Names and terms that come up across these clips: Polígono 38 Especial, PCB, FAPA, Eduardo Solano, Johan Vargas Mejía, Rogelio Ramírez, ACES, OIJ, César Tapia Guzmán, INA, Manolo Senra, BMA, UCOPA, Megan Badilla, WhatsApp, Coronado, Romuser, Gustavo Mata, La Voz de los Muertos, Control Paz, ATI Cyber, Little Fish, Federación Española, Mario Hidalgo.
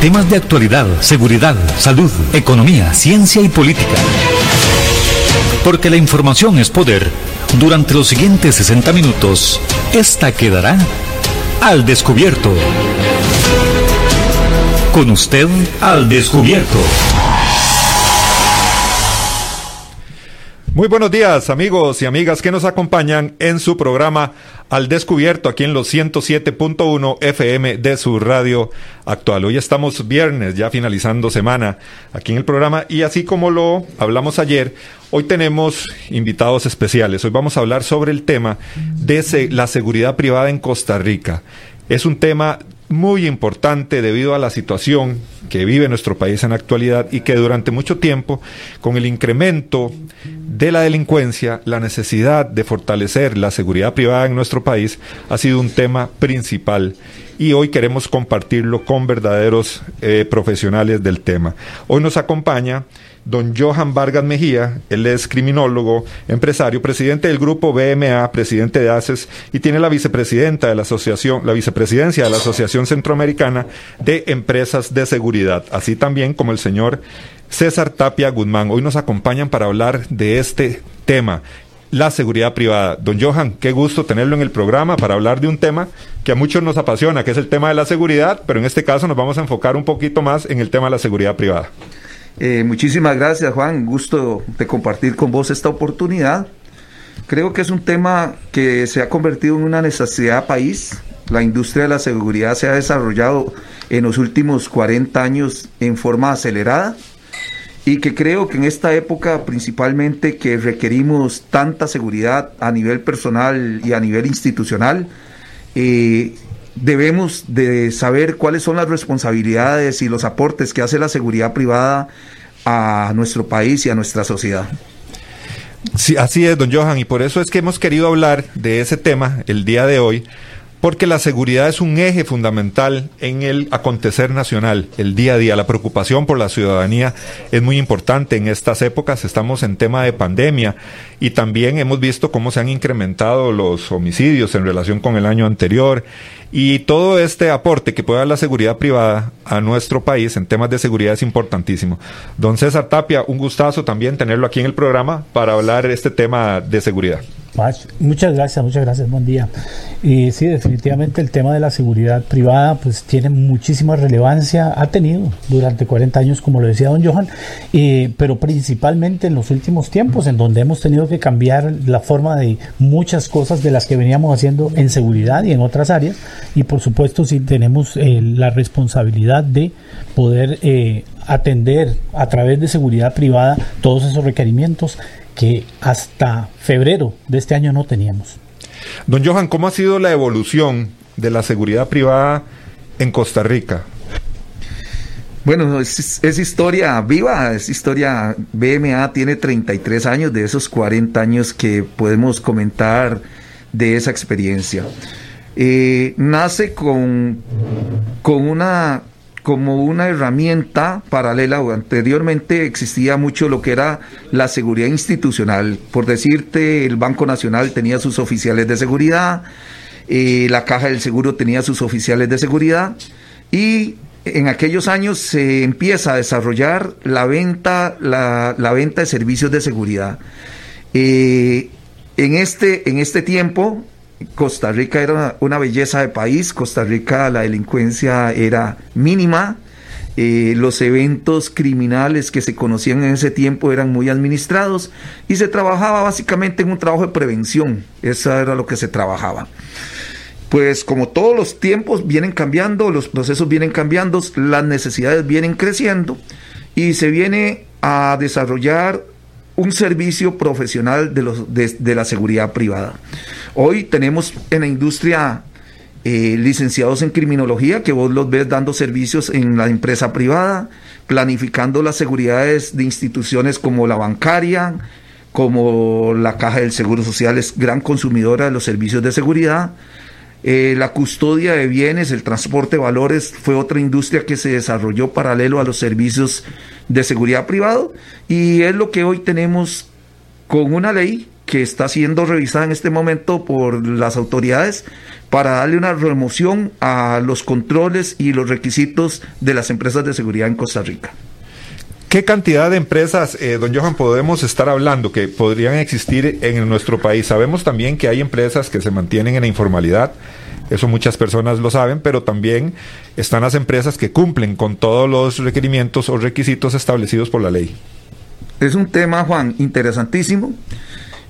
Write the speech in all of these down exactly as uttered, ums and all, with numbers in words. Temas de actualidad, seguridad, salud, economía, ciencia y política. Porque la información es poder. Durante los siguientes sesenta minutos, esta quedará al descubierto. Con usted, al descubierto. Muy buenos días, amigos y amigas que nos acompañan en su programa Al Descubierto, aquí en los ciento siete punto uno F M de su radio actual. Hoy estamos viernes, ya finalizando semana aquí en el programa, y así como lo hablamos ayer, hoy tenemos invitados especiales. Hoy vamos a hablar sobre el tema de la seguridad privada en Costa Rica. Es un tema muy importante debido a la situación que vive nuestro país en la actualidad y que durante mucho tiempo, con el incremento de la delincuencia, la necesidad de fortalecer la seguridad privada en nuestro país ha sido un tema principal, y hoy queremos compartirlo con verdaderos eh, profesionales del tema. Hoy nos acompaña don Johan Vargas Mejía. Él es criminólogo, empresario, presidente del grupo B M A, presidente de ACES, y tiene la vicepresidenta de la asociación, la vicepresidencia de la Asociación Centroamericana de Empresas de Seguridad, así también como el señor César Tapia Guzmán. Hoy nos acompañan para hablar de este tema, la seguridad privada. Don Johan, qué gusto tenerlo en el programa para hablar de un tema que a muchos nos apasiona, que es el tema de la seguridad, pero en este caso nos vamos a enfocar un poquito más en el tema de la seguridad privada. Eh, muchísimas gracias, Juan, gusto de compartir con vos esta oportunidad. Creo que es un tema que se ha convertido en una necesidad país. La industria de la seguridad se ha desarrollado en los últimos cuarenta años en forma acelerada, y que creo que en esta época principalmente que requerimos tanta seguridad a nivel personal y a nivel institucional, eh, debemos de saber cuáles son las responsabilidades y los aportes que hace la seguridad privada a nuestro país y a nuestra sociedad. Sí, así es, don Johan, y por eso es que hemos querido hablar de ese tema el día de hoy, porque la seguridad es un eje fundamental en el acontecer nacional, el día a día. La preocupación por la ciudadanía es muy importante en estas épocas. Estamos en tema de pandemia y también hemos visto cómo se han incrementado los homicidios en relación con el año anterior, y todo este aporte que puede dar la seguridad privada a nuestro país en temas de seguridad es importantísimo. Don César Tapia, un gustazo también tenerlo aquí en el programa para hablar de este tema de seguridad. Muchas gracias, muchas gracias, buen día. Y sí, definitivamente el tema de la seguridad privada pues tiene muchísima relevancia, ha tenido durante cuarenta años, como lo decía don Johan, eh, pero principalmente en los últimos tiempos, en donde hemos tenido que cambiar la forma de muchas cosas de las que veníamos haciendo en seguridad y en otras áreas, y por supuesto sí tenemos eh, la responsabilidad de poder eh, atender a través de seguridad privada todos esos requerimientos que hasta febrero de este año no teníamos. Don Johan, ¿cómo ha sido la evolución de la seguridad privada en Costa Rica? Bueno, es, es historia viva, es historia. B M A tiene treinta y tres años de esos cuarenta años que podemos comentar de esa experiencia. Eh, nace con, con una... como una herramienta paralela. Anteriormente existía mucho lo que era la seguridad institucional. Por decirte, el Banco Nacional tenía sus oficiales de seguridad, eh, la Caja del Seguro tenía sus oficiales de seguridad, y en aquellos años se empieza a desarrollar la venta, la, la venta de servicios de seguridad. Eh, en este, en este tiempo, Costa Rica era una, una belleza de país. Costa Rica, la delincuencia era mínima, eh, los eventos criminales que se conocían en ese tiempo eran muy administrados, y se trabajaba básicamente en un trabajo de prevención. Eso era lo que se trabajaba. Pues como todos los tiempos vienen cambiando, los procesos vienen cambiando, las necesidades vienen creciendo, y se viene a desarrollar un servicio profesional de, los, de, de la seguridad privada. Hoy tenemos en la industria eh, licenciados en criminología, que vos los ves dando servicios en la empresa privada, planificando las seguridades de instituciones como la bancaria, como la Caja del Seguro Social, es gran consumidora de los servicios de seguridad. Eh, la custodia de bienes, el transporte de valores fue otra industria que se desarrolló paralelo a los servicios de seguridad privado, y es lo que hoy tenemos con una ley que está siendo revisada en este momento por las autoridades para darle una remoción a los controles y los requisitos de las empresas de seguridad en Costa Rica. ¿Qué cantidad de empresas, eh, don Johan, podemos estar hablando que podrían existir en nuestro país? Sabemos también que hay empresas que se mantienen en la informalidad, eso muchas personas lo saben, pero también están las empresas que cumplen con todos los requerimientos o requisitos establecidos por la ley. Es un tema, Juan, interesantísimo.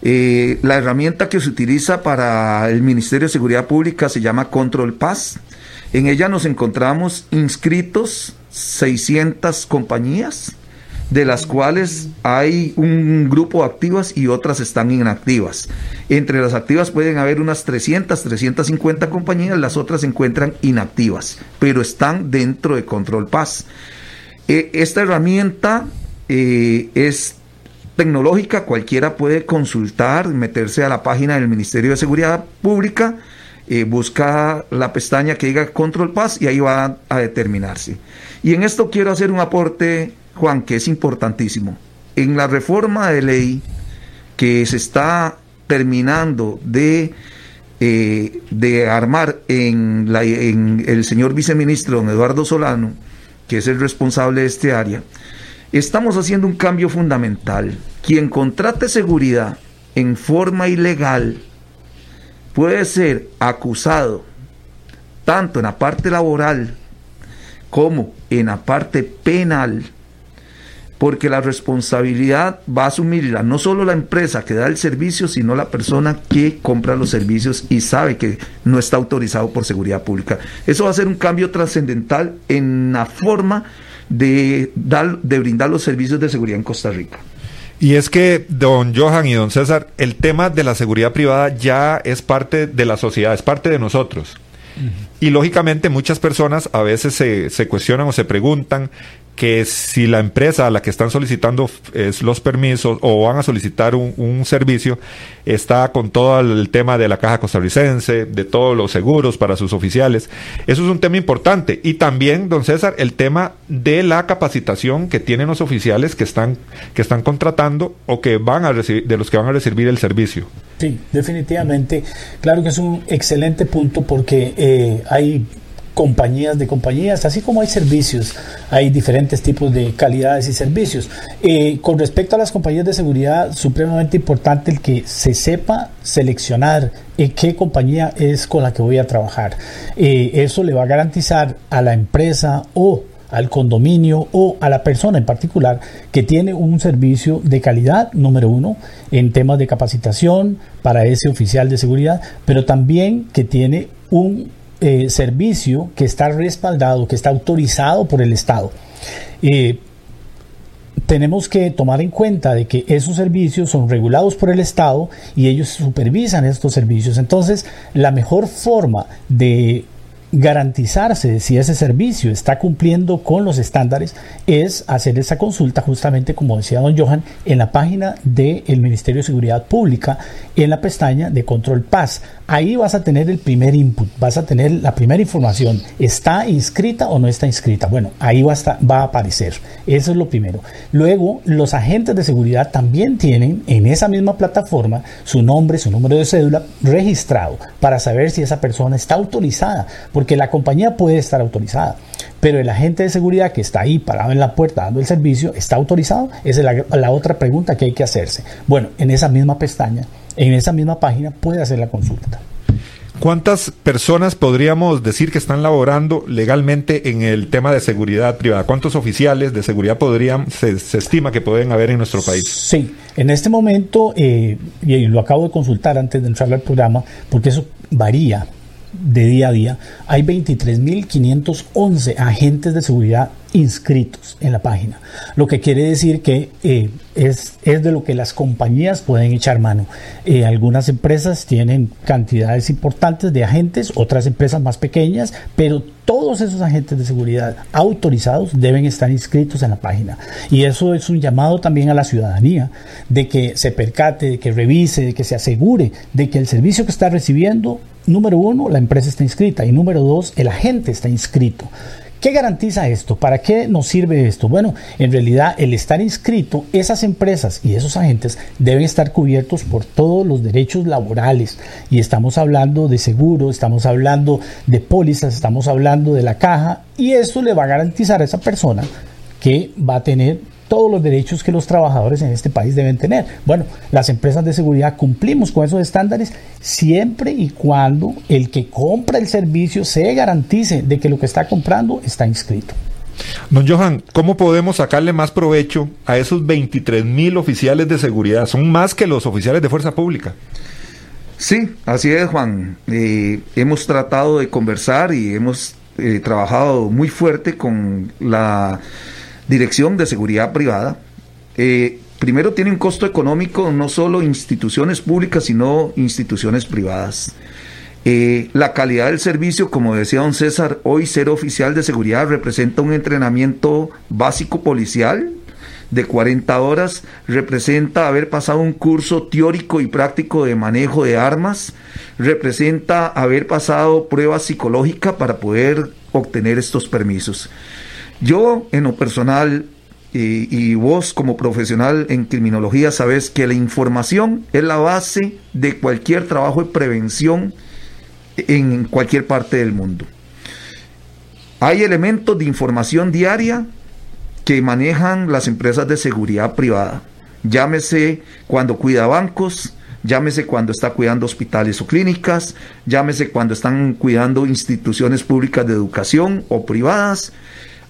Eh, la herramienta que se utiliza para el Ministerio de Seguridad Pública se llama Control Paz. En ella nos encontramos inscritos seiscientas compañías, de las cuales hay un grupo activas y otras están inactivas. Entre las activas pueden haber unas trescientas, trescientas cincuenta compañías, las otras se encuentran inactivas, pero están dentro de Control Paz. Eh, esta herramienta eh, es tecnológica, cualquiera puede consultar, meterse a la página del Ministerio de Seguridad Pública, eh, busca la pestaña que diga Control Paz y ahí va a determinarse. Y en esto quiero hacer un aporte, Juan, que es importantísimo. En la reforma de ley que se está terminando de, eh, de armar en, la, en el señor viceministro don Eduardo Solano, que es el responsable de este área, estamos haciendo un cambio fundamental. Quien contrate seguridad en forma ilegal puede ser acusado tanto en la parte laboral como en la parte penal, porque la responsabilidad va a asumirla no solo la empresa que da el servicio, sino la persona que compra los servicios y sabe que no está autorizado por seguridad pública. Eso va a ser un cambio trascendental en la forma de, dar, de brindar los servicios de seguridad en Costa Rica. Y es que, don Johan y don César, el tema de la seguridad privada ya es parte de la sociedad, es parte de nosotros. Uh-huh. Y lógicamente muchas personas a veces se, se cuestionan o se preguntan que si la empresa a la que están solicitando es los permisos o van a solicitar un, un servicio, está con todo el tema de la Caja Costarricense, de todos los seguros para sus oficiales. Eso es un tema importante. Y también, don César, el tema de la capacitación que tienen los oficiales que están, que están contratando o que van a recibir, de los que van a recibir el servicio. Sí, definitivamente. Claro que es un excelente punto porque eh, hay compañías de compañías, así como hay servicios, hay diferentes tipos de calidades y servicios. Eh, con respecto a las compañías de seguridad, supremamente importante el que se sepa seleccionar eh, qué compañía es con la que voy a trabajar. Eh, eso le va a garantizar a la empresa o al condominio o a la persona en particular que tiene un servicio de calidad, número uno, en temas de capacitación para ese oficial de seguridad, pero también que tiene un Eh, servicio que está respaldado, que está autorizado por el Estado. Eh, tenemos que tomar en cuenta de que esos servicios son regulados por el Estado y ellos supervisan estos servicios. Entonces, la mejor forma de garantizarse de si ese servicio está cumpliendo con los estándares es hacer esa consulta, justamente como decía don Johan, en la página del Ministerio de Seguridad Pública, en la pestaña de Control Paz. Ahí vas a tener el primer input, vas a tener la primera información, ¿está inscrita o no está inscrita? Bueno, ahí va a, estar, va a aparecer, eso es lo primero. Luego, los agentes de seguridad también tienen en esa misma plataforma su nombre, su número de cédula registrado para saber si esa persona está autorizada, porque la compañía puede estar autorizada, pero el agente de seguridad que está ahí parado en la puerta dando el servicio, ¿está autorizado? Esa es la, la otra pregunta que hay que hacerse. Bueno, en esa misma pestaña, en esa misma página puede hacer la consulta. ¿Cuántas personas podríamos decir que están laborando legalmente en el tema de seguridad privada? ¿Cuántos oficiales de seguridad podrían, se, se estima que pueden haber en nuestro país? Sí, en este momento, eh, y lo acabo de consultar antes de entrar al programa, porque eso varía de día a día, hay veintitrés mil quinientos once agentes de seguridad inscritos en la página, lo que quiere decir que eh, es, es de lo que las compañías pueden echar mano. Eh, algunas empresas tienen cantidades importantes de agentes, otras empresas más pequeñas, pero todos esos agentes de seguridad autorizados deben estar inscritos en la página. Y eso es un llamado también a la ciudadanía de que se percate, de que revise, de que se asegure de que el servicio que está recibiendo, número uno, la empresa está inscrita y número dos, el agente está inscrito. ¿Qué garantiza esto? ¿Para qué nos sirve esto? Bueno, en realidad el estar inscrito, esas empresas y esos agentes deben estar cubiertos por todos los derechos laborales, y estamos hablando de seguro, estamos hablando de pólizas, estamos hablando de la caja, y esto le va a garantizar a esa persona que va a tener todos los derechos que los trabajadores en este país deben tener. Bueno, las empresas de seguridad cumplimos con esos estándares siempre y cuando el que compra el servicio se garantice de que lo que está comprando está inscrito. Don Johan, ¿cómo podemos sacarle más provecho a esos veintitrés mil oficiales de seguridad? Son más que los oficiales de fuerza pública. Sí, así es, Juan. Eh, hemos tratado de conversar y hemos eh, trabajado muy fuerte con la Dirección de Seguridad Privada. Eh, primero, tiene un costo económico no solo instituciones públicas, sino instituciones privadas. Eh, la calidad del servicio, como decía don César, hoy ser oficial de seguridad representa un entrenamiento básico policial de cuarenta horas, representa haber pasado un curso teórico y práctico de manejo de armas, representa haber pasado prueba psicológica para poder obtener estos permisos. Yo, en lo personal, eh, y vos como profesional en criminología, sabés que la información es la base de cualquier trabajo de prevención en cualquier parte del mundo. Hay elementos de información diaria que manejan las empresas de seguridad privada. Llámese cuando cuida bancos, llámese cuando está cuidando hospitales o clínicas, llámese cuando están cuidando instituciones públicas de educación o privadas.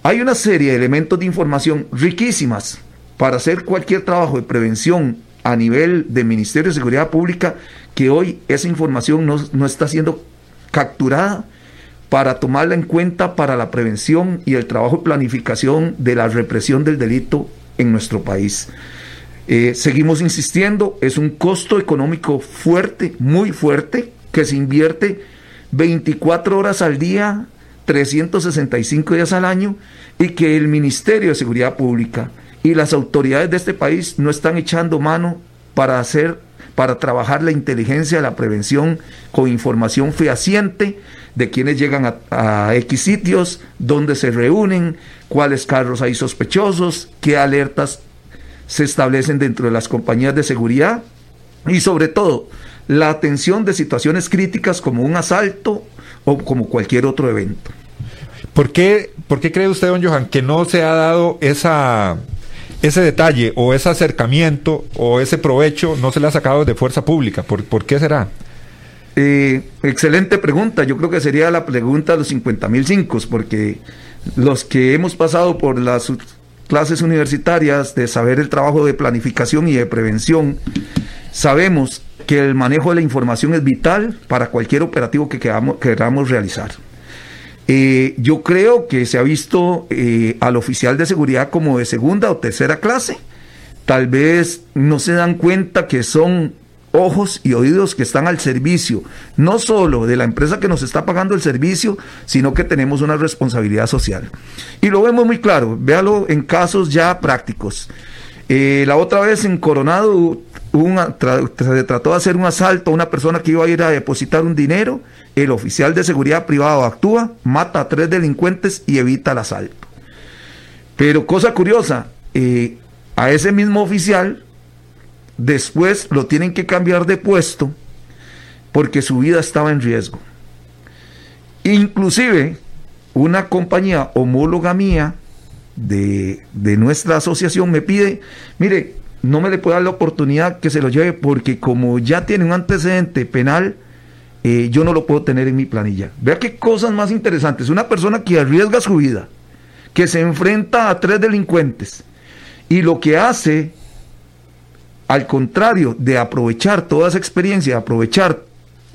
Hay una serie de elementos de información riquísimas para hacer cualquier trabajo de prevención a nivel del Ministerio de Seguridad Pública, que hoy esa información no, no está siendo capturada para tomarla en cuenta para la prevención y el trabajo de planificación de la represión del delito en nuestro país. Eh, seguimos insistiendo, es un costo económico fuerte, muy fuerte, que se invierte veinticuatro horas al día, trescientos sesenta y cinco días al año, y que el Ministerio de Seguridad Pública y las autoridades de este país no están echando mano para hacer, para trabajar la inteligencia de la prevención con información fehaciente de quienes llegan a, a X sitios, dónde se reúnen, cuáles carros hay sospechosos, qué alertas se establecen dentro de las compañías de seguridad, y sobre todo la atención de situaciones críticas como un asalto o como cualquier otro evento. ¿Por qué, por qué cree usted, don Johan, que no se ha dado esa, ese detalle o ese acercamiento o ese provecho, no se le ha sacado de fuerza pública? ¿Por, por qué será? Eh, excelente pregunta. Yo creo que sería la pregunta de los cincuenta mil cinco, porque los que hemos pasado por las clases universitarias de saber el trabajo de planificación y de prevención, sabemos que el manejo de la información es vital para cualquier operativo que queramos, queramos realizar. Eh, yo creo que se ha visto eh, al oficial de seguridad como de segunda o tercera clase. Tal vez no se dan cuenta que son ojos y oídos que están al servicio, no solo de la empresa que nos está pagando el servicio, sino que tenemos una responsabilidad social. Y lo vemos muy claro, véalo en casos ya prácticos. Eh, la otra vez en Coronado una, tra, se trató de hacer un asalto a una persona que iba a ir a depositar un dinero. El oficial de seguridad privado actúa, mata a tres delincuentes y evita el asalto. Pero cosa curiosa, eh, a ese mismo oficial después lo tienen que cambiar de puesto porque su vida estaba en riesgo. Inclusive una compañía homóloga mía De, de nuestra asociación me pide, mire, no me le puedo dar la oportunidad que se lo lleve porque como ya tiene un antecedente penal, eh, yo no lo puedo tener en mi planilla. Vea qué cosas más interesantes. Una persona que arriesga su vida, que se enfrenta a tres delincuentes, y lo que hace, al contrario de aprovechar toda esa experiencia, aprovechar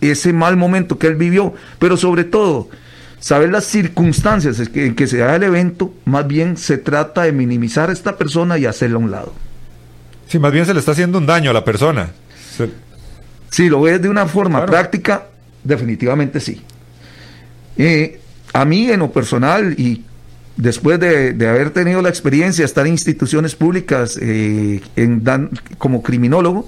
ese mal momento que él vivió, pero sobre todo saber las circunstancias en que se da el evento, más bien se trata de minimizar a esta persona y hacerla a un lado. Sí, más bien se le está haciendo un daño a la persona. Se... Si lo ves de una forma claro. práctica, definitivamente sí. Eh, a mí, en lo personal, y después de, de haber tenido la experiencia de estar en instituciones públicas eh, en dan, como criminólogo,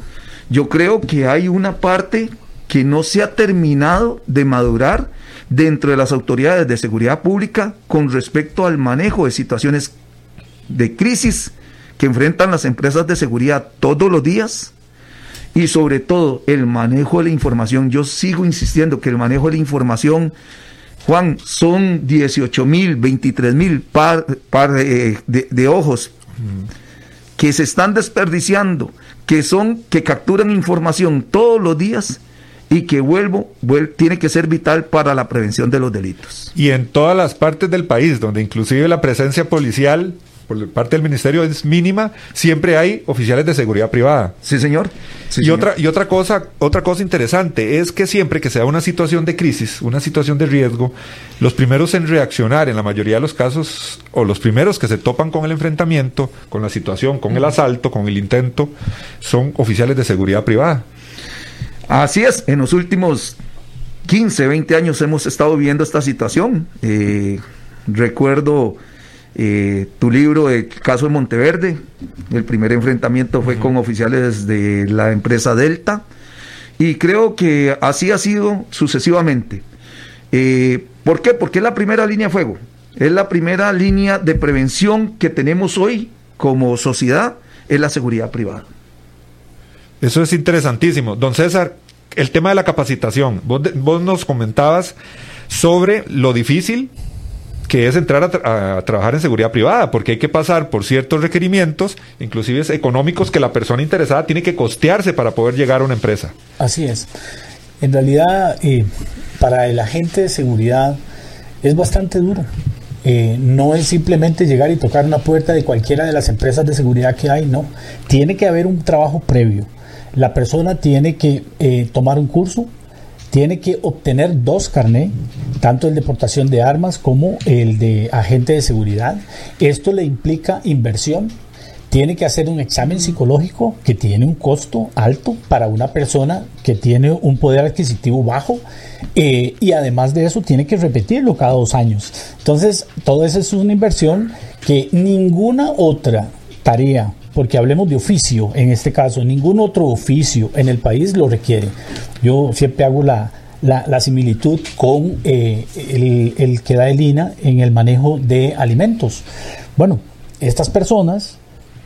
yo creo que hay una parte que no se ha terminado de madurar, dentro de las autoridades de seguridad pública con respecto al manejo de situaciones de crisis que enfrentan las empresas de seguridad todos los días, y sobre todo el manejo de la información. Yo sigo insistiendo que el manejo de la información, Juan, son dieciocho mil, veintitrés mil par, par, eh, de, de ojos que se están desperdiciando, que son, que capturan información todos los días y que vuelvo, vuelvo, tiene que ser vital para la prevención de los delitos. Y en todas las partes del país, donde inclusive la presencia policial por parte del ministerio es mínima, siempre hay oficiales de seguridad privada. Sí, señor. Sí, y señor. otra y otra cosa, otra cosa interesante es que siempre que se da una situación de crisis, una situación de riesgo, los primeros en reaccionar en la mayoría de los casos, o los primeros que se topan con el enfrentamiento, con la situación, con el asalto, con el intento, son oficiales de seguridad privada. Así es, en los últimos quince, veinte años hemos estado viendo esta situación. Eh, recuerdo Eh, tu libro del caso de Monteverde, el primer enfrentamiento fue con oficiales de la empresa Delta, y creo que así ha sido sucesivamente. Eh, ¿Por qué? Porque es la primera línea de fuego, es la primera línea de prevención que tenemos hoy como sociedad, es la seguridad privada. Eso es interesantísimo. Don César, el tema de la capacitación, vos, de, vos nos comentabas sobre lo difícil que es entrar a, tra- a trabajar en seguridad privada, porque hay que pasar por ciertos requerimientos, inclusive económicos, que la persona interesada tiene que costearse para poder llegar a una empresa. Así es. En realidad, eh, para el agente de seguridad es bastante duro. Eh, no es simplemente llegar y tocar una puerta de cualquiera de las empresas de seguridad que hay, no. Tiene que haber un trabajo previo. La persona tiene que eh, tomar un curso, tiene que obtener dos carnés, tanto el de portación de armas como el de agente de seguridad. Esto le implica inversión. Tiene que hacer un examen psicológico que tiene un costo alto para una persona que tiene un poder adquisitivo bajo. Eh, y además de eso, tiene que repetirlo cada dos años. Entonces, todo eso es una inversión que ninguna otra tarea, porque hablemos de oficio en este caso, ningún otro oficio en el país lo requiere. Yo siempre hago la, la, la similitud con eh, el, el que da el I N A en el manejo de alimentos. Bueno, estas personas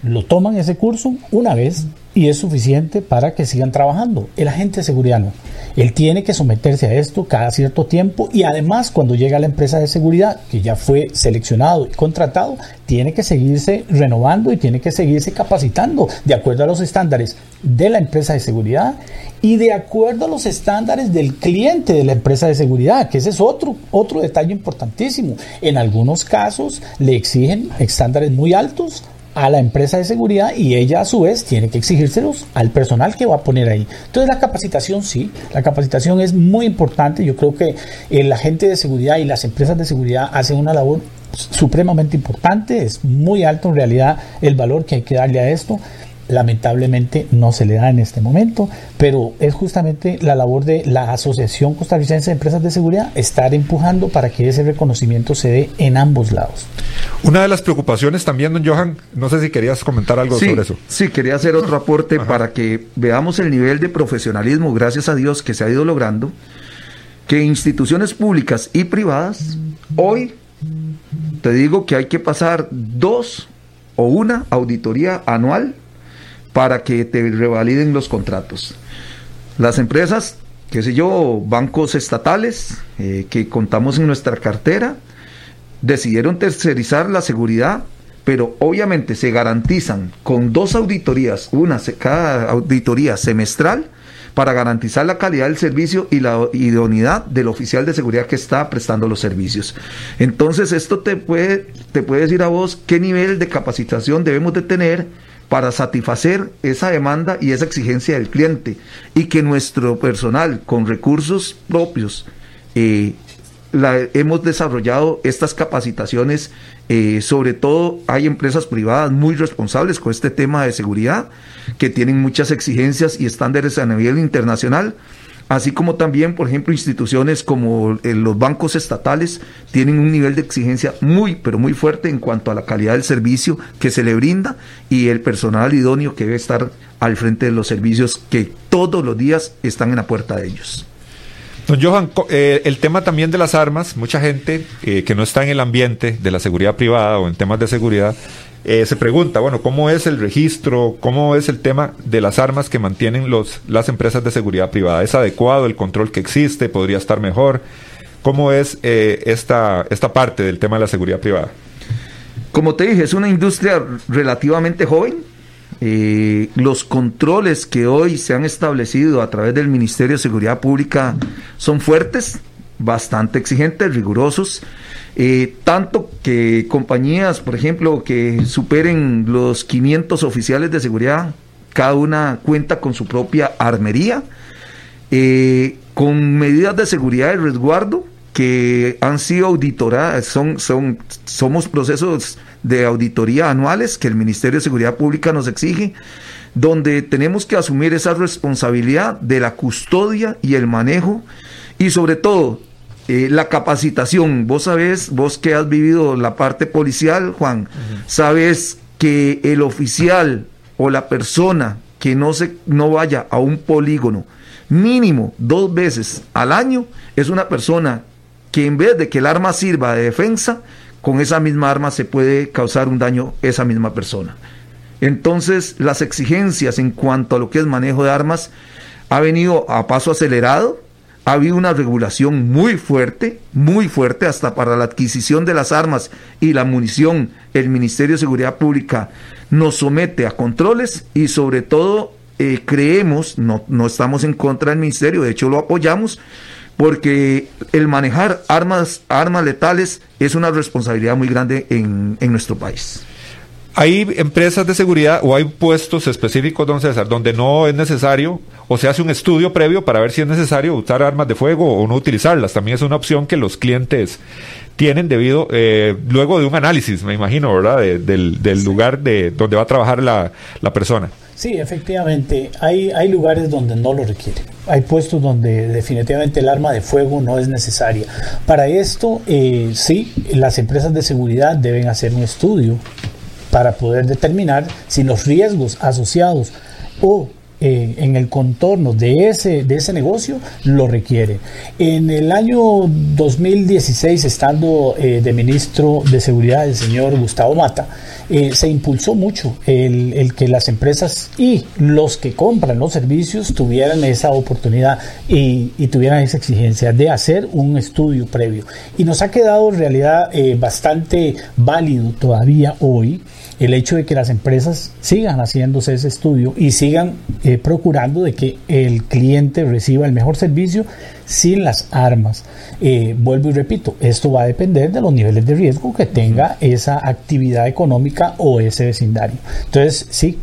lo toman ese curso una vez y es suficiente para que sigan trabajando. El agente de seguridad no. Él tiene que someterse a esto cada cierto tiempo, y además cuando llega a la empresa de seguridad que ya fue seleccionado y contratado, tiene que seguirse renovando y tiene que seguirse capacitando de acuerdo a los estándares de la empresa de seguridad y de acuerdo a los estándares del cliente de la empresa de seguridad, que ese es otro, otro detalle importantísimo. En algunos casos le exigen estándares muy altos a la empresa de seguridad y ella a su vez tiene que exigírselos al personal que va a poner ahí. Entonces la capacitación, sí, la capacitación es muy importante. Yo creo que el agente de seguridad y las empresas de seguridad hacen una labor supremamente importante. Es muy alto en realidad el valor que hay que darle a esto. Lamentablemente no se le da en este momento, pero es justamente la labor de la Asociación Costarricense de Empresas de Seguridad estar empujando para que ese reconocimiento se dé en ambos lados. Una de las preocupaciones también, don Johan, no sé si querías comentar algo sí, sobre eso. Sí, quería hacer otro aporte. Ajá. Para que veamos el nivel de profesionalismo, gracias a Dios, que se ha ido logrando, que instituciones públicas y privadas, hoy te digo que hay que pasar dos o una auditoría anual para que te revaliden los contratos. Las empresas, qué sé yo, bancos estatales eh, que contamos en nuestra cartera, decidieron tercerizar la seguridad, pero obviamente se garantizan con dos auditorías, una cada auditoría semestral, para garantizar la calidad del servicio y la idoneidad del oficial de seguridad que está prestando los servicios. Entonces, esto te puede, te puede decir a vos qué nivel de capacitación debemos de tener para satisfacer esa demanda y esa exigencia del cliente, y que nuestro personal con recursos propios eh, la, hemos desarrollado estas capacitaciones. Eh, sobre todo hay empresas privadas muy responsables con este tema de seguridad, que tienen muchas exigencias y estándares a nivel internacional, así como también, por ejemplo, instituciones como eh, los bancos estatales tienen un nivel de exigencia muy, pero muy fuerte en cuanto a la calidad del servicio que se le brinda y el personal idóneo que debe estar al frente de los servicios que todos los días están en la puerta de ellos. Don Johan, eh, el tema también de las armas, mucha gente eh, que no está en el ambiente de la seguridad privada o en temas de seguridad, eh, se pregunta, bueno, ¿cómo es el registro? ¿Cómo es el tema de las armas que mantienen los, las empresas de seguridad privada? ¿Es adecuado el control que existe? ¿Podría estar mejor? ¿Cómo es eh, esta, esta parte del tema de la seguridad privada? Como te dije, es una industria relativamente joven. Eh, los controles que hoy se han establecido a través del Ministerio de Seguridad Pública son fuertes, bastante exigentes, rigurosos, eh, tanto que compañías, por ejemplo, que superen los quinientos oficiales de seguridad, cada una cuenta con su propia armería, eh, con medidas de seguridad y resguardo que han sido auditoradas, son, son, somos procesos de auditoría anuales que el Ministerio de Seguridad Pública nos exige, donde tenemos que asumir esa responsabilidad de la custodia y el manejo, y sobre todo, eh, la capacitación. Vos sabés, vos que has vivido la parte policial, Juan, uh-huh. sabes que el oficial o la persona que no, se, no vaya a un polígono mínimo dos veces al año, es una persona que en vez de que el arma sirva de defensa, con esa misma arma se puede causar un daño a esa misma persona. Entonces, las exigencias en cuanto a lo que es manejo de armas ha venido a paso acelerado, ha habido una regulación muy fuerte, muy fuerte, hasta para la adquisición de las armas y la munición. El Ministerio de Seguridad Pública nos somete a controles y sobre todo eh, creemos, no, no estamos en contra del Ministerio, de hecho lo apoyamos, porque el manejar armas, armas letales es una responsabilidad muy grande en, en nuestro país. ¿Hay empresas de seguridad o hay puestos específicos, don César, donde no es necesario o se hace un estudio previo para ver si es necesario usar armas de fuego o no utilizarlas? También es una opción que los clientes tienen debido, eh, luego de un análisis, me imagino, ¿verdad?, de, del, del sí. lugar de donde va a trabajar la, la persona. Sí, efectivamente, hay, hay lugares donde no lo requieren, hay puestos donde definitivamente el arma de fuego no es necesaria. Para esto, eh, sí, las empresas de seguridad deben hacer un estudio para poder determinar si los riesgos asociados o eh, en el contorno de ese, de ese negocio lo requieren. En el año dos mil dieciséis, estando eh, de ministro de Seguridad el señor Gustavo Mata, Eh, se impulsó mucho el, el que las empresas y los que compran los servicios tuvieran esa oportunidad y, y tuvieran esa exigencia de hacer un estudio previo. Y nos ha quedado en realidad eh, bastante válido todavía hoy el hecho de que las empresas sigan haciéndose ese estudio y sigan eh, procurando de que el cliente reciba el mejor servicio sin las armas. Eh, vuelvo y repito, esto va a depender de los niveles de riesgo que tenga esa actividad económica o ese vecindario. Entonces, sí,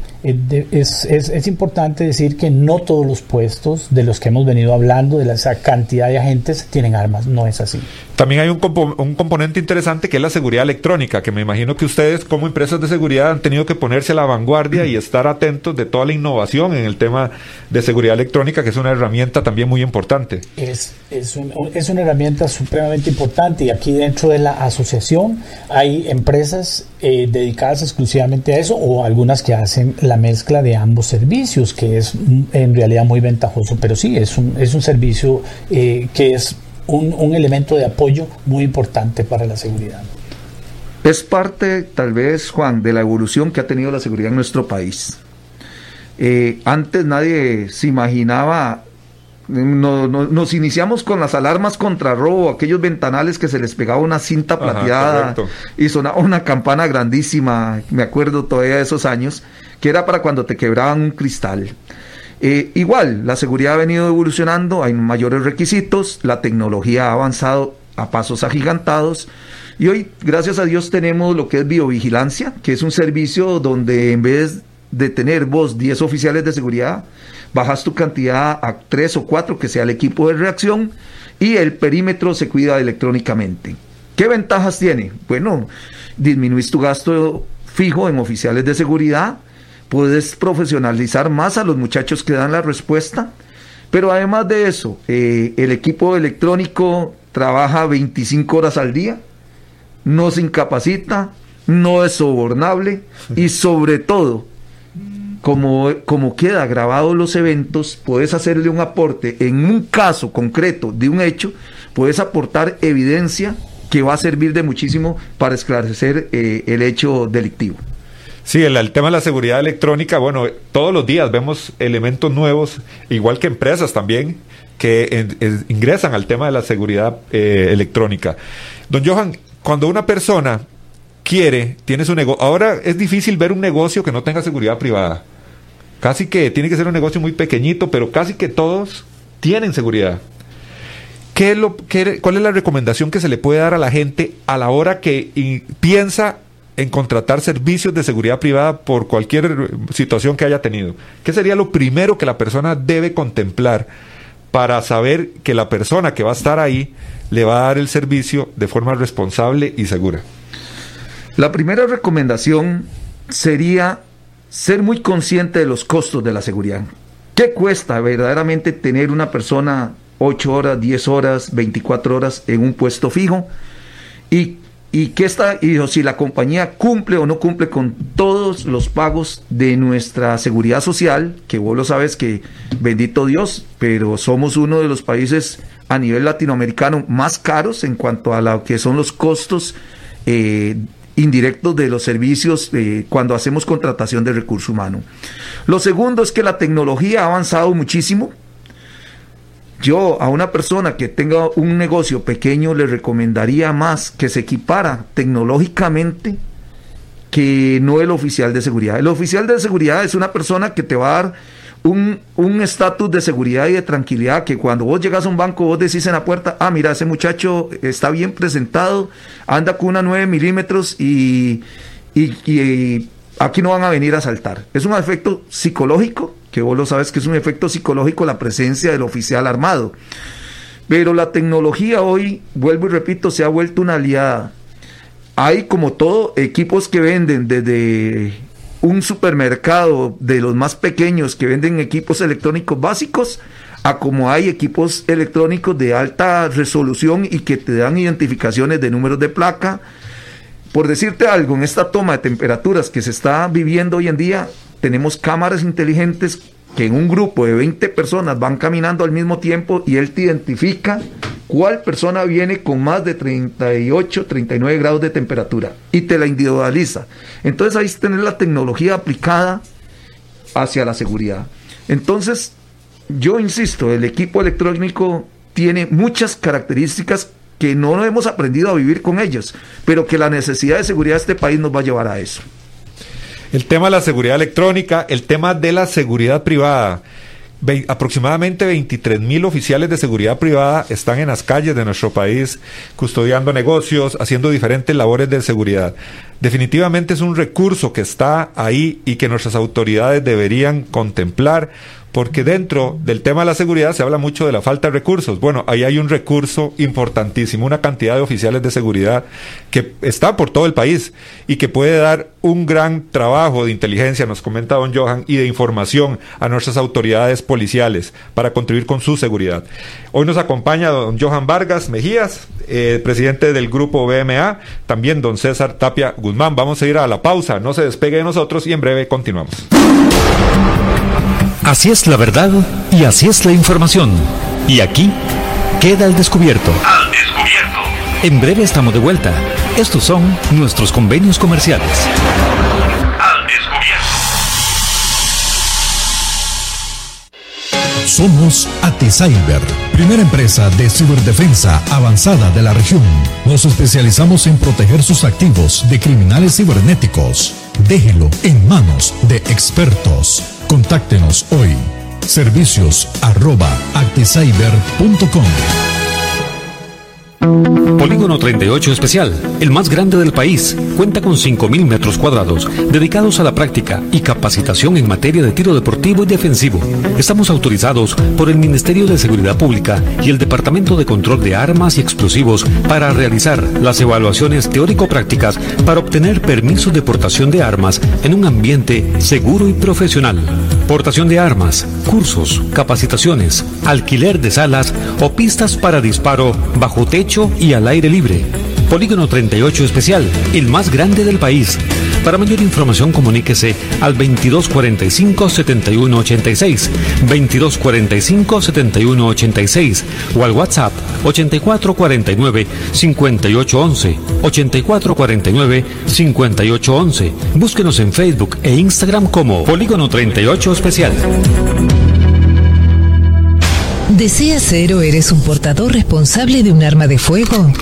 es, es, es importante decir que no todos los puestos de los que hemos venido hablando, de la, esa cantidad de agentes, tienen armas. No es así. También hay un, compo- un componente interesante que es la seguridad electrónica, que me imagino que ustedes como empresas de seguridad han tenido que ponerse a la vanguardia y estar atentos de toda la innovación en el tema de seguridad electrónica, que es una herramienta también muy importante. Es Es, un, es una herramienta supremamente importante, y aquí dentro de la asociación hay empresas eh, dedicadas exclusivamente a eso, o algunas que hacen la mezcla de ambos servicios, que es en realidad muy ventajoso, pero sí, es un, es un servicio eh, que es un, un elemento de apoyo muy importante para la seguridad. Es parte, tal vez, Juan, de la evolución que ha tenido la seguridad en nuestro país. Eh, antes nadie se imaginaba. No, no, nos iniciamos con las alarmas contra robo, aquellos ventanales que se les pegaba una cinta plateada. Ajá, y sonaba una campana grandísima, me acuerdo todavía de esos años, que era para cuando te quebraban un cristal. Eh, igual, la seguridad ha venido evolucionando, hay mayores requisitos, la tecnología ha avanzado a pasos agigantados, y hoy, gracias a Dios, tenemos lo que es biovigilancia, que es un servicio donde en vez de tener vos diez oficiales de seguridad, bajas tu cantidad a tres o cuatro, que sea el equipo de reacción, y el perímetro se cuida electrónicamente. ¿Qué ventajas tiene? Bueno, disminuís tu gasto fijo en oficiales de seguridad, puedes profesionalizar más a los muchachos que dan la respuesta, pero además de eso, eh, el equipo electrónico trabaja veinticinco horas al día, no se incapacita, no es sobornable, y sobre todo, como, como queda grabado los eventos, puedes hacerle un aporte en un caso concreto de un hecho, puedes aportar evidencia que va a servir de muchísimo para esclarecer eh, el hecho delictivo. Sí, el, el tema de la seguridad electrónica, bueno, todos los días vemos elementos nuevos, igual que empresas también, que en, en, ingresan al tema de la seguridad eh, electrónica. Don Johan, cuando una persona quiere, tiene su negocio, ahora es difícil ver un negocio que no tenga seguridad privada. Casi que tiene que ser un negocio muy pequeñito, pero casi que todos tienen seguridad. ¿Qué es lo, qué, ¿Cuál es la recomendación que se le puede dar a la gente a la hora que y, piensa en contratar servicios de seguridad privada por cualquier situación que haya tenido? ¿Qué sería lo primero que la persona debe contemplar para saber que la persona que va a estar ahí le va a dar el servicio de forma responsable y segura? La primera recomendación sería ser muy consciente de los costos de la seguridad. ¿Qué cuesta verdaderamente tener una persona ocho horas, diez horas, veinticuatro horas en un puesto fijo? Y Y, que está, y si la compañía cumple o no cumple con todos los pagos de nuestra seguridad social, que vos lo sabes que, bendito Dios, pero somos uno de los países a nivel latinoamericano más caros en cuanto a lo que son los costos eh, indirectos de los servicios eh, cuando hacemos contratación de recurso humano. Lo segundo es que la tecnología ha avanzado muchísimo. Yo a una persona que tenga un negocio pequeño le recomendaría más que se equipara tecnológicamente que no el oficial de seguridad. El oficial de seguridad es una persona que te va a dar un estatus de seguridad y de tranquilidad que cuando vos llegas a un banco vos decís en la puerta, ah, mira, ese muchacho está bien presentado, anda con una nueve milímetros y, y, y aquí no van a venir a asaltar. Es un efecto psicológico, que vos lo sabes que es un efecto psicológico la presencia del oficial armado. Pero la tecnología hoy, vuelvo y repito, se ha vuelto una aliada. Hay, como todo, equipos que venden desde un supermercado de los más pequeños que venden equipos electrónicos básicos, a como hay equipos electrónicos de alta resolución y que te dan identificaciones de números de placa. Por decirte algo, en esta toma de temperaturas que se está viviendo hoy en día, tenemos cámaras inteligentes que en un grupo de veinte personas van caminando al mismo tiempo y él te identifica cuál persona viene con más de treinta y ocho, treinta y nueve grados de temperatura y te la individualiza. Entonces ahí es tener la tecnología aplicada hacia la seguridad. Entonces yo insisto, el equipo electrónico tiene muchas características que no hemos aprendido a vivir con ellos, pero que la necesidad de seguridad de este país nos va a llevar a eso. El tema de la seguridad electrónica, el tema de la seguridad privada. Ve- aproximadamente veintitrés mil oficiales de seguridad privada están en las calles de nuestro país, custodiando negocios, haciendo diferentes labores de seguridad. Definitivamente es un recurso que está ahí y que nuestras autoridades deberían contemplar, porque dentro del tema de la seguridad se habla mucho de la falta de recursos. Bueno, ahí hay un recurso importantísimo, una cantidad de oficiales de seguridad que está por todo el país y que puede dar un gran trabajo de inteligencia, nos comenta don Johan, y de información a nuestras autoridades policiales para contribuir con su seguridad. Hoy nos acompaña don Johan Vargas Mejías, eh, presidente del grupo B M A, también don César Tapia Guzmán. Vamos a ir a la pausa, no se despegue de nosotros y en breve continuamos. Así es la verdad y así es la información. Y aquí queda al descubierto. Al descubierto. En breve estamos de vuelta. Estos son nuestros convenios comerciales. Al descubierto. Somos A T I Cyber, primera empresa de ciberdefensa avanzada de la región. Nos especializamos en proteger sus activos de criminales cibernéticos. Déjelo en manos de expertos. Contáctenos hoy. Servicios arroba actecyber punto com. Polígono treinta y ocho Especial, el más grande del país, cuenta con cinco mil metros cuadrados dedicados a la práctica y capacitación en materia de tiro deportivo y defensivo. Estamos autorizados por el Ministerio de Seguridad Pública y el Departamento de Control de Armas y Explosivos para realizar las evaluaciones teórico-prácticas para obtener permisos de portación de armas en un ambiente seguro y profesional. Portación de armas, cursos, capacitaciones, alquiler de salas o pistas para disparo bajo techo y al aire libre. Polígono treinta y ocho Especial, el más grande del país. Para mayor información comuníquese al veintidós cuarenta y cinco, setenta y uno ochenta y seis, veintidós cuarenta y cinco, setenta y uno ochenta y seis o al WhatsApp ochenta y cuatro cuarenta y nueve, cincuenta y ocho once, ochenta y cuatro cuarenta y nueve, cincuenta y ocho once. Búsquenos en Facebook e Instagram como Polígono treinta y ocho Especial. ¿Deseas ser o eres un portador responsable de un arma de fuego?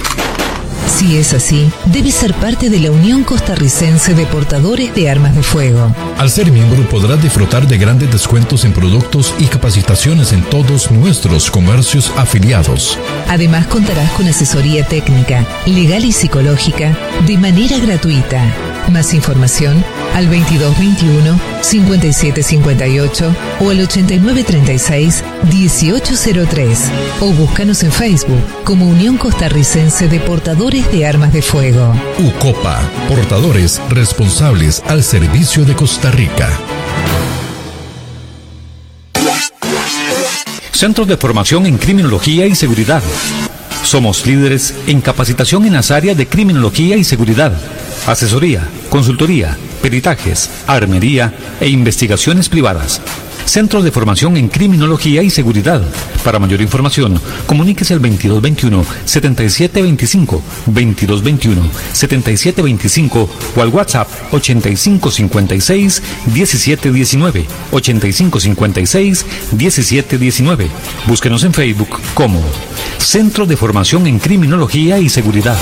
Si es así, debes ser parte de la Unión Costarricense de Portadores de Armas de Fuego. Al ser miembro podrás disfrutar de grandes descuentos en productos y capacitaciones en todos nuestros comercios afiliados. Además contarás con asesoría técnica, legal y psicológica de manera gratuita. Más información al veintidós veintiuno, cincuenta y siete cincuenta y ocho o al ochenta y nueve treinta y seis, dieciocho cero tres o búscanos en Facebook como Unión Costarricense de Portadores de Armas de Fuego. UCOPA, portadores responsables al servicio de Costa Rica. Centros de formación en criminología y seguridad. Somos líderes en capacitación en las áreas de criminología y seguridad, asesoría, consultoría, peritajes, armería e investigaciones privadas. Centros de formación en criminología y seguridad. Para mayor información, comuníquese al veintidós veintiuno, setenta y siete veinticinco, veintidós veintiuno, setenta y siete veinticinco o al WhatsApp ochenta y cinco cincuenta y seis, diecisiete diecinueve, ochenta y cinco cincuenta y seis, diecisiete diecinueve. Búsquenos en Facebook como Centro de Formación en Criminología y Seguridad.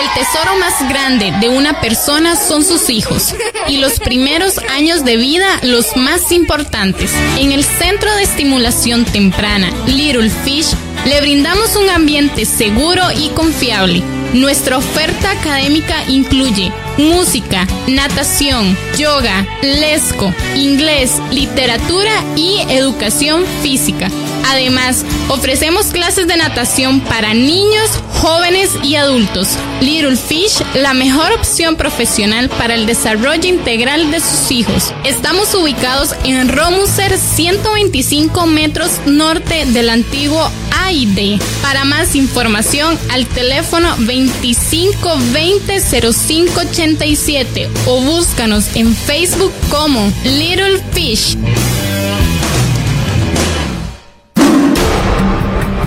El tesoro más grande de una persona son sus hijos y los primeros años de vida los más importantes. En el Centro de Estimulación Temprana Little Fish le brindamos un ambiente seguro y confiable. Nuestra oferta académica incluye música, natación, yoga, lesco, inglés, literatura y educación física. Además, ofrecemos clases de natación para niños, jóvenes y adultos. Little Fish, la mejor opción profesional para el desarrollo integral de sus hijos. Estamos ubicados en Romuser, ciento veinticinco metros norte del antiguo A I D. Para más información, al teléfono veinticinco veinte, cero cinco ochenta y siete o búscanos en Facebook como Little Fish.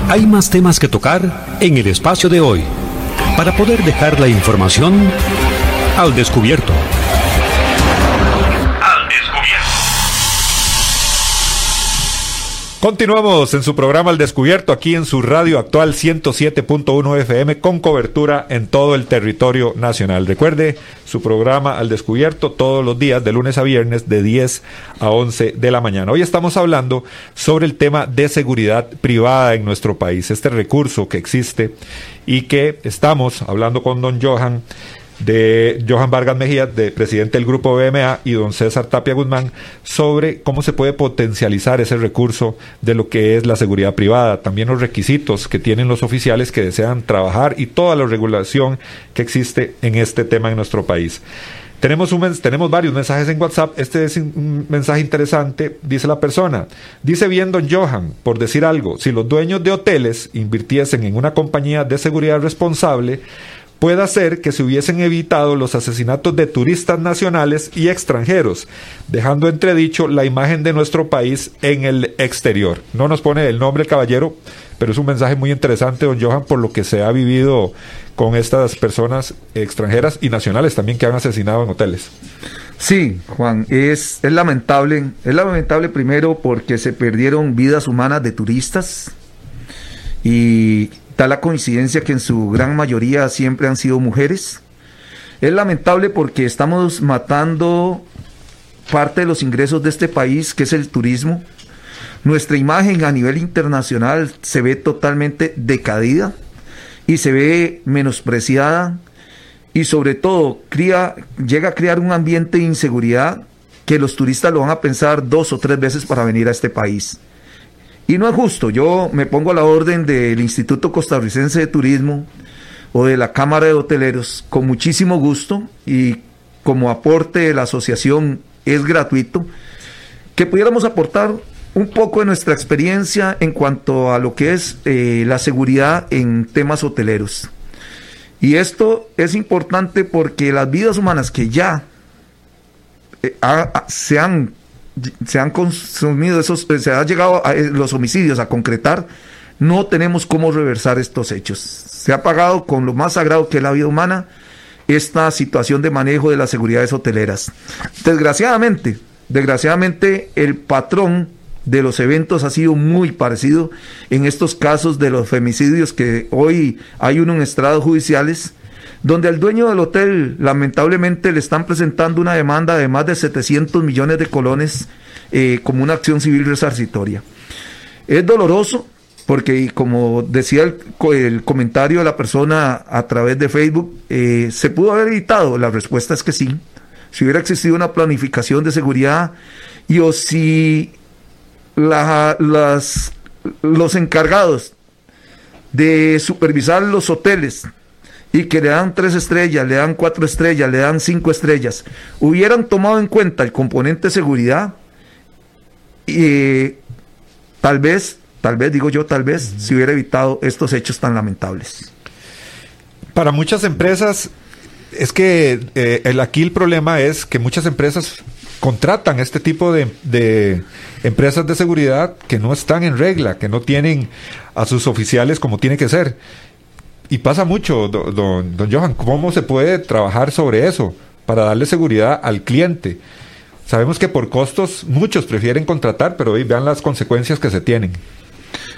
Hay más temas que tocar en el espacio de hoy, para poder dejar la información al descubierto. Al descubierto. Continuamos en su programa Al Descubierto, aquí en su radio actual ciento siete punto uno F M, con cobertura en todo el territorio nacional. Recuerde, su programa Al Descubierto todos los días, de lunes a viernes, de diez a once de la mañana. Hoy estamos hablando sobre el tema de seguridad privada en nuestro país, este recurso que existe y que estamos hablando con don Johan, de Johan Vargas Mejía, de presidente del grupo B M A, y don César Tapia Guzmán, sobre cómo se puede potencializar ese recurso de lo que es la seguridad privada, también los requisitos que tienen los oficiales que desean trabajar y toda la regulación que existe en este tema en nuestro país. Tenemos, un, tenemos varios mensajes en WhatsApp. Este es un mensaje interesante. Dice la persona, dice bien don Johan, por decir algo, si los dueños de hoteles invirtiesen en una compañía de seguridad responsable, puede ser que se hubiesen evitado los asesinatos de turistas nacionales y extranjeros, dejando entredicho la imagen de nuestro país en el exterior. No nos pone el nombre el caballero, pero es un mensaje muy interesante, don Johan, por lo que se ha vivido con estas personas extranjeras y nacionales también que han asesinado en hoteles. Sí, Juan, es, es lamentable. Es lamentable primero porque se perdieron vidas humanas de turistas y da la coincidencia que en su gran mayoría siempre han sido mujeres. Es lamentable porque estamos matando parte de los ingresos de este país, que es el turismo. Nuestra imagen a nivel internacional se ve totalmente decaída y se ve menospreciada, y sobre todo cría, llega a crear un ambiente de inseguridad que los turistas lo van a pensar dos o tres veces para venir a este país. Y no es justo. Yo me pongo a la orden del Instituto Costarricense de Turismo o de la Cámara de Hoteleros con muchísimo gusto, y como aporte de la asociación es gratuito, que pudiéramos aportar un poco de nuestra experiencia en cuanto a lo que es eh, la seguridad en temas hoteleros. Y esto es importante porque las vidas humanas que ya eh, ha, se han se han consumido, esos, se han llegado a los homicidios a concretar, no tenemos cómo reversar estos hechos. Se ha pagado con lo más sagrado que es la vida humana esta situación de manejo de las seguridades hoteleras. Desgraciadamente, desgraciadamente el patrón de los eventos ha sido muy parecido en estos casos de los femicidios, que hoy hay uno en estrados judiciales, donde al dueño del hotel lamentablemente le están presentando una demanda de más de setecientos millones de colones eh, como una acción civil resarcitoria. Es doloroso porque, como decía el, el comentario de la persona a través de Facebook, eh, ¿se pudo haber evitado? La respuesta es que sí, si hubiera existido una planificación de seguridad y o si la, las, los encargados de supervisar los hoteles y que le dan tres estrellas, le dan cuatro estrellas, le dan cinco estrellas, hubieran tomado en cuenta el componente de seguridad, eh, tal vez, tal vez, digo yo, tal vez, se hubiera evitado estos hechos tan lamentables. Para muchas empresas, es que eh, el, aquí el problema es que muchas empresas contratan este tipo de, de empresas de seguridad que no están en regla, que no tienen a sus oficiales como tiene que ser. Y pasa mucho, don, don, don Johan, ¿cómo se puede trabajar sobre eso para darle seguridad al cliente? Sabemos que por costos muchos prefieren contratar, pero hoy vean las consecuencias que se tienen.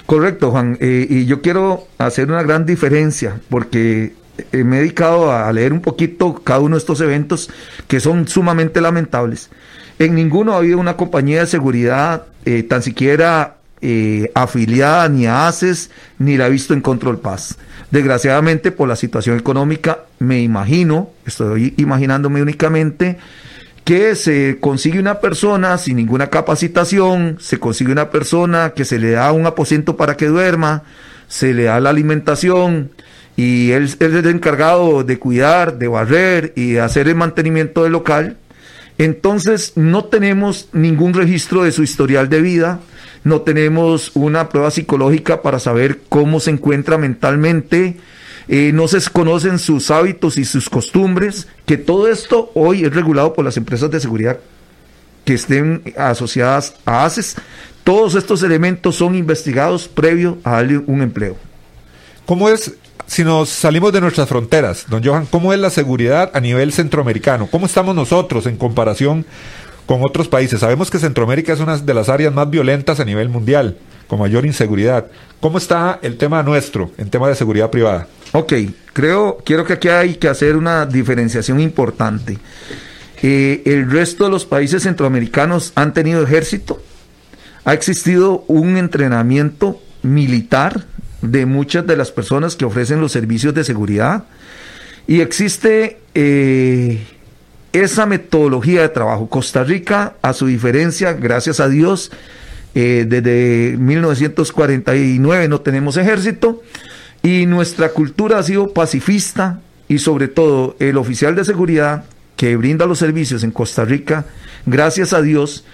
Correcto, Juan. Eh, y yo quiero hacer una gran diferencia, porque eh, me he dedicado a leer un poquito cada uno de estos eventos que son sumamente lamentables. En ninguno ha habido una compañía de seguridad eh, tan siquiera Eh, afiliada ni a ACES ni la he visto en Control Paz. Desgraciadamente, por la situación económica, me imagino, estoy imaginándome únicamente, que se consigue una persona sin ninguna capacitación, se consigue una persona que se le da un aposento para que duerma, se le da la alimentación y él, él es el encargado de cuidar, de barrer y de hacer el mantenimiento del local. Entonces no tenemos ningún registro de su historial de vida, no tenemos una prueba psicológica para saber cómo se encuentra mentalmente, eh, no se conocen sus hábitos y sus costumbres, que todo esto hoy es regulado por las empresas de seguridad que estén asociadas a ACES. Todos estos elementos son investigados previo a darle un empleo. ¿Cómo es? Si nos salimos de nuestras fronteras, don Johan, ¿cómo es la seguridad a nivel centroamericano? ¿Cómo estamos nosotros en comparación con otros países? Sabemos que Centroamérica es una de las áreas más violentas a nivel mundial, con mayor inseguridad. ¿Cómo está el tema nuestro en tema de seguridad privada? Ok, creo, quiero que aquí hay que hacer una diferenciación importante. Eh, el resto de los países centroamericanos han tenido ejército, ha existido un entrenamiento militar de muchas de las personas que ofrecen los servicios de seguridad y existe eh, esa metodología de trabajo. Costa Rica, a su diferencia, gracias a Dios, eh, desde mil novecientos cuarenta y nueve no tenemos ejército y nuestra cultura ha sido pacifista y sobre todo el oficial de seguridad que brinda los servicios en Costa Rica, gracias a Dios,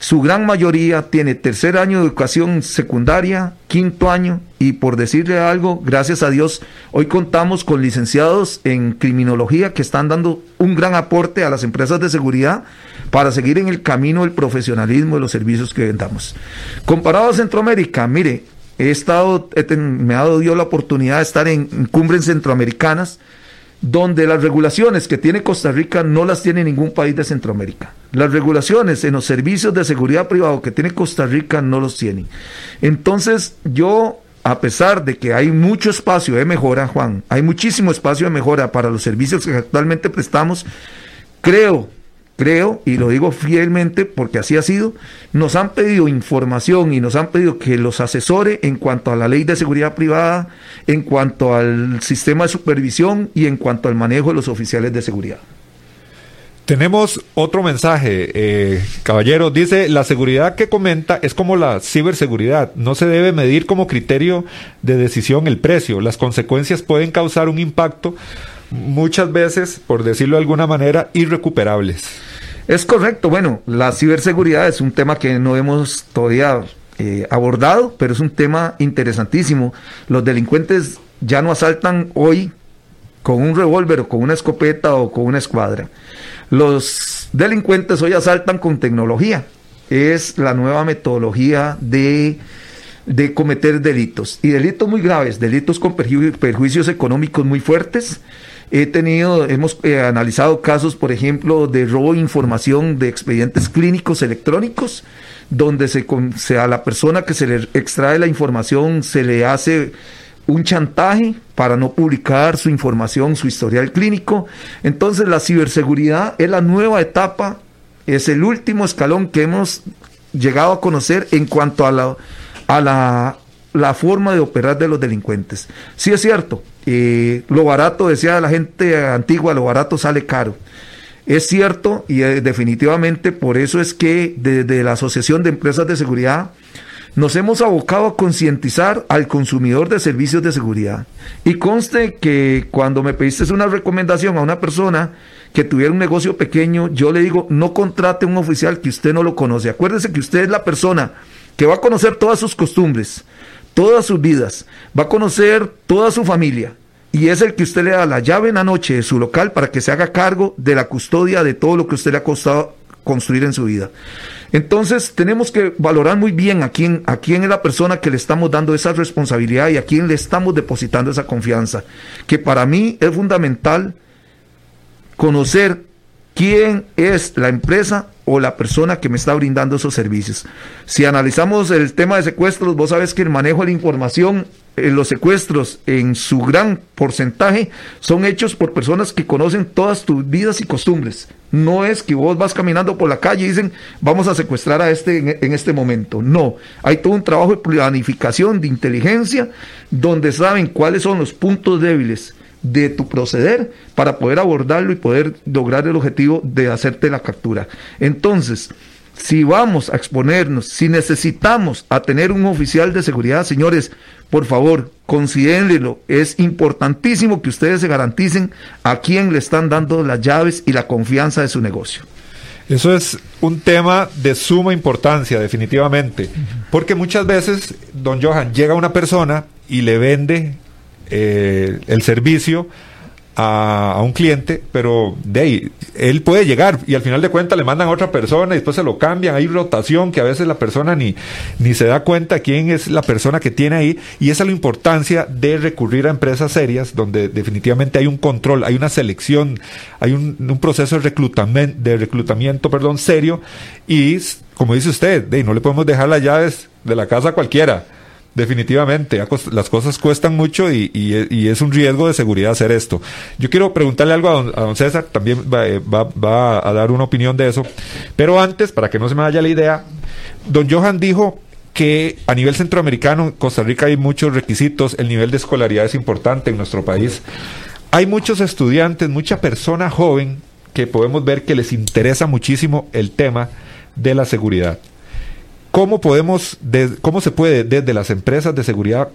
su gran mayoría tiene tercer año de educación secundaria, quinto año, y por decirle algo, gracias a Dios, hoy contamos con licenciados en criminología que están dando un gran aporte a las empresas de seguridad para seguir en el camino del profesionalismo de los servicios que vendamos. Comparado a Centroamérica, mire, he estado, he, me ha dado la oportunidad de estar en, en cumbres centroamericanas, donde las regulaciones que tiene Costa Rica no las tiene ningún país de Centroamérica. Las regulaciones en los servicios de seguridad privado que tiene Costa Rica no los tiene. Entonces, yo, a pesar de que hay mucho espacio de mejora, Juan, hay muchísimo espacio de mejora para los servicios que actualmente prestamos, creo, creo, y lo digo fielmente porque así ha sido, nos han pedido información y nos han pedido que los asesore en cuanto a la ley de seguridad privada, en cuanto al sistema de supervisión y en cuanto al manejo de los oficiales de seguridad. Tenemos otro mensaje, eh, caballero, dice, la seguridad que comenta es como la ciberseguridad, no se debe medir como criterio de decisión el precio, las consecuencias pueden causar un impacto muchas veces, por decirlo de alguna manera, irrecuperables. Es correcto. Bueno, la ciberseguridad es un tema que no hemos todavía eh, abordado, pero es un tema interesantísimo. Los delincuentes ya no asaltan hoy con un revólver o con una escopeta o con una escuadra. Los delincuentes hoy asaltan con tecnología. Es la nueva metodología de, de cometer delitos, y delitos muy graves, delitos con perju- perjuicios económicos muy fuertes. He tenido, hemos eh, analizado casos, por ejemplo, de robo de información de expedientes clínicos electrónicos, donde se, se, a la persona que se le extrae la información se le hace un chantaje para no publicar su información, su historial clínico. Entonces, la ciberseguridad es la nueva etapa, es el último escalón que hemos llegado a conocer en cuanto a la, a la, la forma de operar de los delincuentes. Sí es cierto, eh, lo barato, decía la gente antigua, lo barato sale caro. Es cierto, y eh, definitivamente por eso es que desde la Asociación de Empresas de Seguridad nos hemos abocado a concientizar al consumidor de servicios de seguridad. Y conste que cuando me pediste una recomendación a una persona que tuviera un negocio pequeño, yo le digo, no contrate un oficial que usted no lo conoce. Acuérdese que usted es la persona que va a conocer todas sus costumbres, todas sus vidas, va a conocer toda su familia, y es el que usted le da la llave en la noche de su local para que se haga cargo de la custodia de todo lo que usted le ha costado construir en su vida. Entonces tenemos que valorar muy bien a quién, a quién es la persona que le estamos dando esa responsabilidad y a quién le estamos depositando esa confianza, que para mí es fundamental conocer quién es la empresa o la persona que me está brindando esos servicios. Si analizamos el tema de secuestros, vos sabés que el manejo de la información en los secuestros, en su gran porcentaje, son hechos por personas que conocen todas tus vidas y costumbres. No es que vos vas caminando por la calle y dicen, vamos a secuestrar a este en, en este momento. No, hay todo un trabajo de planificación, de inteligencia, donde saben cuáles son los puntos débiles de tu proceder para poder abordarlo y poder lograr el objetivo de hacerte la captura. Entonces, si vamos a exponernos, si necesitamos a tener un oficial de seguridad, señores, por favor, considérenlo. Es importantísimo que ustedes se garanticen a quién le están dando las llaves y la confianza de su negocio. Eso es un tema de suma importancia, definitivamente, porque muchas veces, don Johan, llega una persona y le vende Eh, el servicio a, a un cliente, pero de ahí, él puede llegar y al final de cuentas le mandan a otra persona y después se lo cambian. Hay rotación que a veces la persona ni, ni se da cuenta quién es la persona que tiene ahí, y esa es la importancia de recurrir a empresas serias donde definitivamente hay un control, hay una selección, hay un, un proceso de reclutamiento, de reclutamiento perdón, serio, y como dice usted, de ahí, no le podemos dejar las llaves de la casa a cualquiera. Definitivamente, las cosas cuestan mucho y, y, y es un riesgo de seguridad hacer esto. Yo quiero preguntarle algo a don, a don César, también va, va, va a dar una opinión de eso, pero antes, para que no se me vaya la idea, don Johan dijo que a nivel centroamericano, en Costa Rica hay muchos requisitos, el nivel de escolaridad es importante en nuestro país. Hay muchos estudiantes, mucha persona joven que podemos ver que les interesa muchísimo el tema de la seguridad. ¿Cómo podemos, de, cómo se puede desde las empresas de seguridad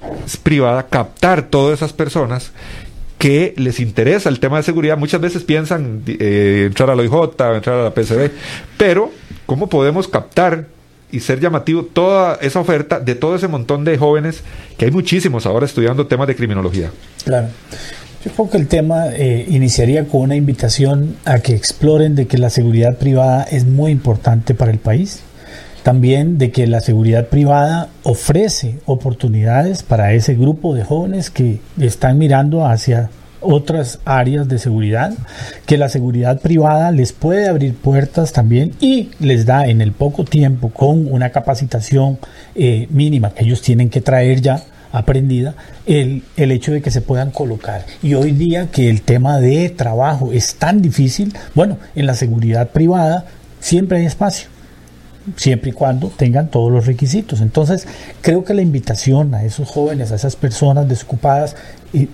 privada captar todas esas personas que les interesa el tema de seguridad? Muchas veces piensan eh, entrar a la O I J, entrar a la P C B, pero ¿cómo podemos captar y ser llamativo toda esa oferta de todo ese montón de jóvenes que hay muchísimos ahora estudiando temas de criminología? Claro. Yo creo que el tema eh, iniciaría con una invitación a que exploren de que la seguridad privada es muy importante para el país. También de que la seguridad privada ofrece oportunidades para ese grupo de jóvenes que están mirando hacia otras áreas de seguridad, que la seguridad privada les puede abrir puertas también y les da en el poco tiempo con una capacitación eh, mínima que ellos tienen que traer ya aprendida, el, el hecho de que se puedan colocar. Y hoy día que el tema de trabajo es tan difícil, bueno, en la seguridad privada siempre hay espacio, siempre y cuando tengan todos los requisitos. Entonces, creo que la invitación a esos jóvenes, a esas personas desocupadas,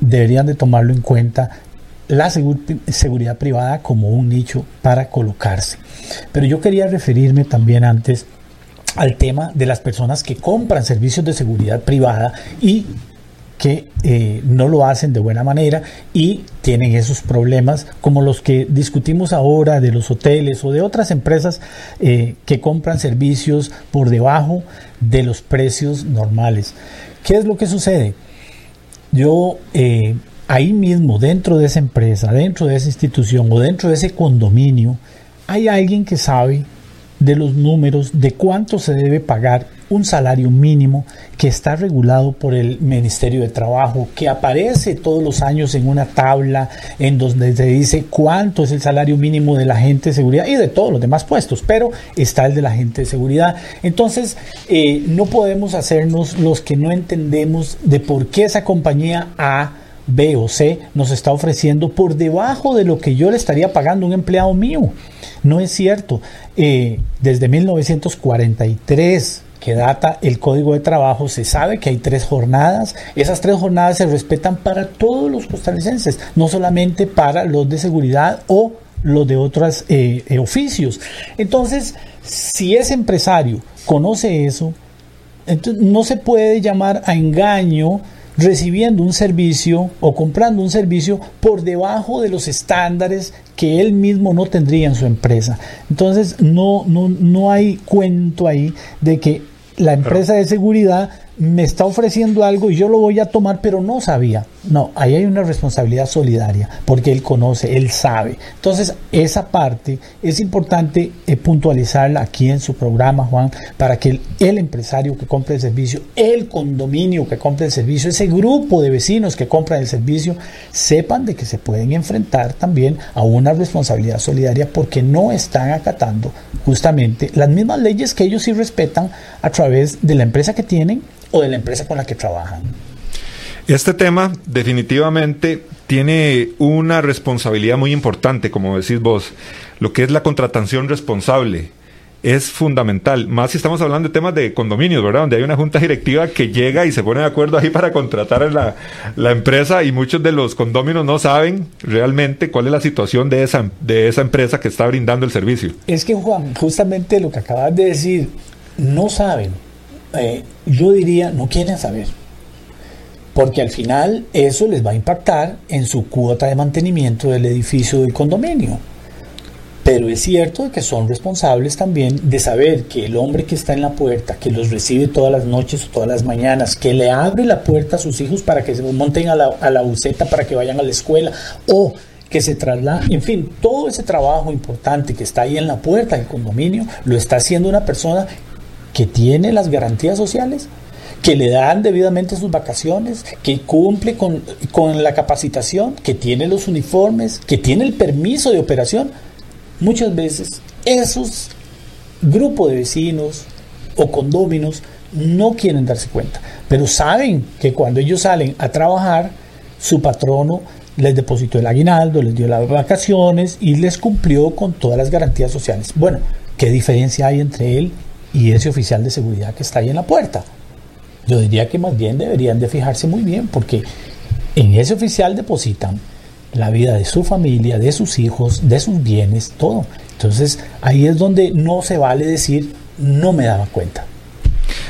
deberían de tomarlo en cuenta, la segur- seguridad privada como un nicho para colocarse. Pero yo quería referirme también antes al tema de las personas que compran servicios de seguridad privada y que eh, no lo hacen de buena manera y tienen esos problemas como los que discutimos ahora de los hoteles o de otras empresas eh, que compran servicios por debajo de los precios normales. ¿Qué es lo que sucede? Yo eh, ahí mismo, dentro de esa empresa, dentro de esa institución o dentro de ese condominio, hay alguien que sabe de los números de cuánto se debe pagar un salario mínimo que está regulado por el Ministerio de Trabajo, que aparece todos los años en una tabla en donde se dice cuánto es el salario mínimo de la gente de seguridad y de todos los demás puestos, pero está el de la gente de seguridad. Entonces eh, no podemos hacernos los que no entendemos de por qué esa compañía A, B o C nos está ofreciendo por debajo de lo que yo le estaría pagando a un empleado mío. No es cierto. Eh, desde mil novecientos cuarenta y tres, que data el Código de Trabajo, se sabe que hay tres jornadas. Esas tres jornadas se respetan para todos los costarricenses, no solamente para los de seguridad o los de otros eh, oficios. Entonces, si ese empresario conoce eso, entonces no se puede llamar a engaño recibiendo un servicio o comprando un servicio por debajo de los estándares que él mismo no tendría en su empresa. Entonces no, no, no hay cuento ahí de que la empresa de seguridad me está ofreciendo algo y yo lo voy a tomar, pero no sabía. No, ahí hay una responsabilidad solidaria, porque él conoce, él sabe. Entonces, esa parte es importante eh, puntualizarla aquí en su programa, Juan, para que el, el empresario que compre el servicio, el condominio que compre el servicio, ese grupo de vecinos que compran el servicio, sepan de que se pueden enfrentar también a una responsabilidad solidaria porque no están acatando justamente las mismas leyes que ellos sí respetan a través de la empresa que tienen o de la empresa con la que trabajan. Este tema definitivamente tiene una responsabilidad muy importante, como decís vos. Lo que es la contratación responsable es fundamental, más si estamos hablando de temas de condominios, ¿verdad? Donde hay una junta directiva que llega y se pone de acuerdo ahí para contratar a la, la empresa, y muchos de los condóminos no saben realmente cuál es la situación de esa, de esa empresa que está brindando el servicio. Es que, Juan, justamente lo que acabas de decir, no saben. Eh, yo diría, no quieren saber, porque al final eso les va a impactar en su cuota de mantenimiento del edificio del condominio. Pero es cierto que son responsables también de saber que el hombre que está en la puerta, que los recibe todas las noches o todas las mañanas, que le abre la puerta a sus hijos para que se monten a la, a la buseta para que vayan a la escuela, o que se traslada, en fin, todo ese trabajo importante que está ahí en la puerta del condominio, lo está haciendo una persona que tiene las garantías sociales, que le dan debidamente sus vacaciones, que cumple con, con la capacitación, que tiene los uniformes, que tiene el permiso de operación. Muchas veces esos grupos de vecinos o condóminos no quieren darse cuenta, pero saben que cuando ellos salen a trabajar, su patrono les depositó el aguinaldo, les dio las vacaciones y les cumplió con todas las garantías sociales. Bueno, ¿qué diferencia hay entre él y ese oficial de seguridad que está ahí en la puerta? Yo diría que más bien deberían de fijarse muy bien, porque en ese oficial depositan la vida de su familia, de sus hijos, de sus bienes, todo. Entonces ahí es donde no se vale decir no me daba cuenta.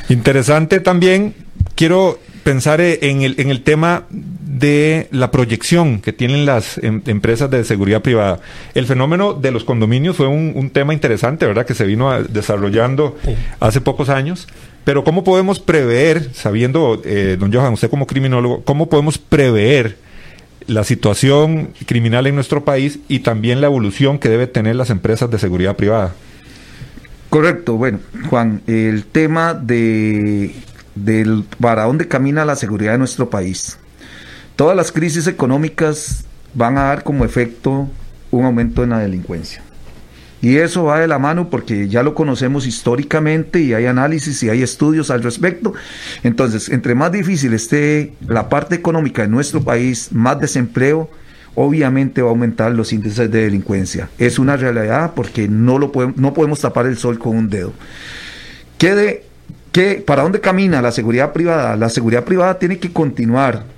Interesante también. Quiero pensar en el, en el tema de la proyección que tienen las em, empresas de seguridad privada. El fenómeno de los condominios fue un, un tema interesante, ¿verdad?, que se vino a, desarrollando sí. hace pocos años. Pero ¿cómo podemos prever, sabiendo, eh, don Johan, usted como criminólogo, cómo podemos prever la situación criminal en nuestro país y también la evolución que debe tener las empresas de seguridad privada? Correcto. Bueno, Juan, el tema de del para dónde camina la seguridad de nuestro país. Todas las crisis económicas van a dar como efecto un aumento en la delincuencia. Y eso va de la mano porque ya lo conocemos históricamente y hay análisis y hay estudios al respecto. Entonces, entre más difícil esté la parte económica de nuestro país, más desempleo, obviamente va a aumentar los índices de delincuencia. Es una realidad porque no, lo podemos, no podemos tapar el sol con un dedo. ¿Qué de, qué, ¿Para dónde camina la seguridad privada? La seguridad privada tiene que continuar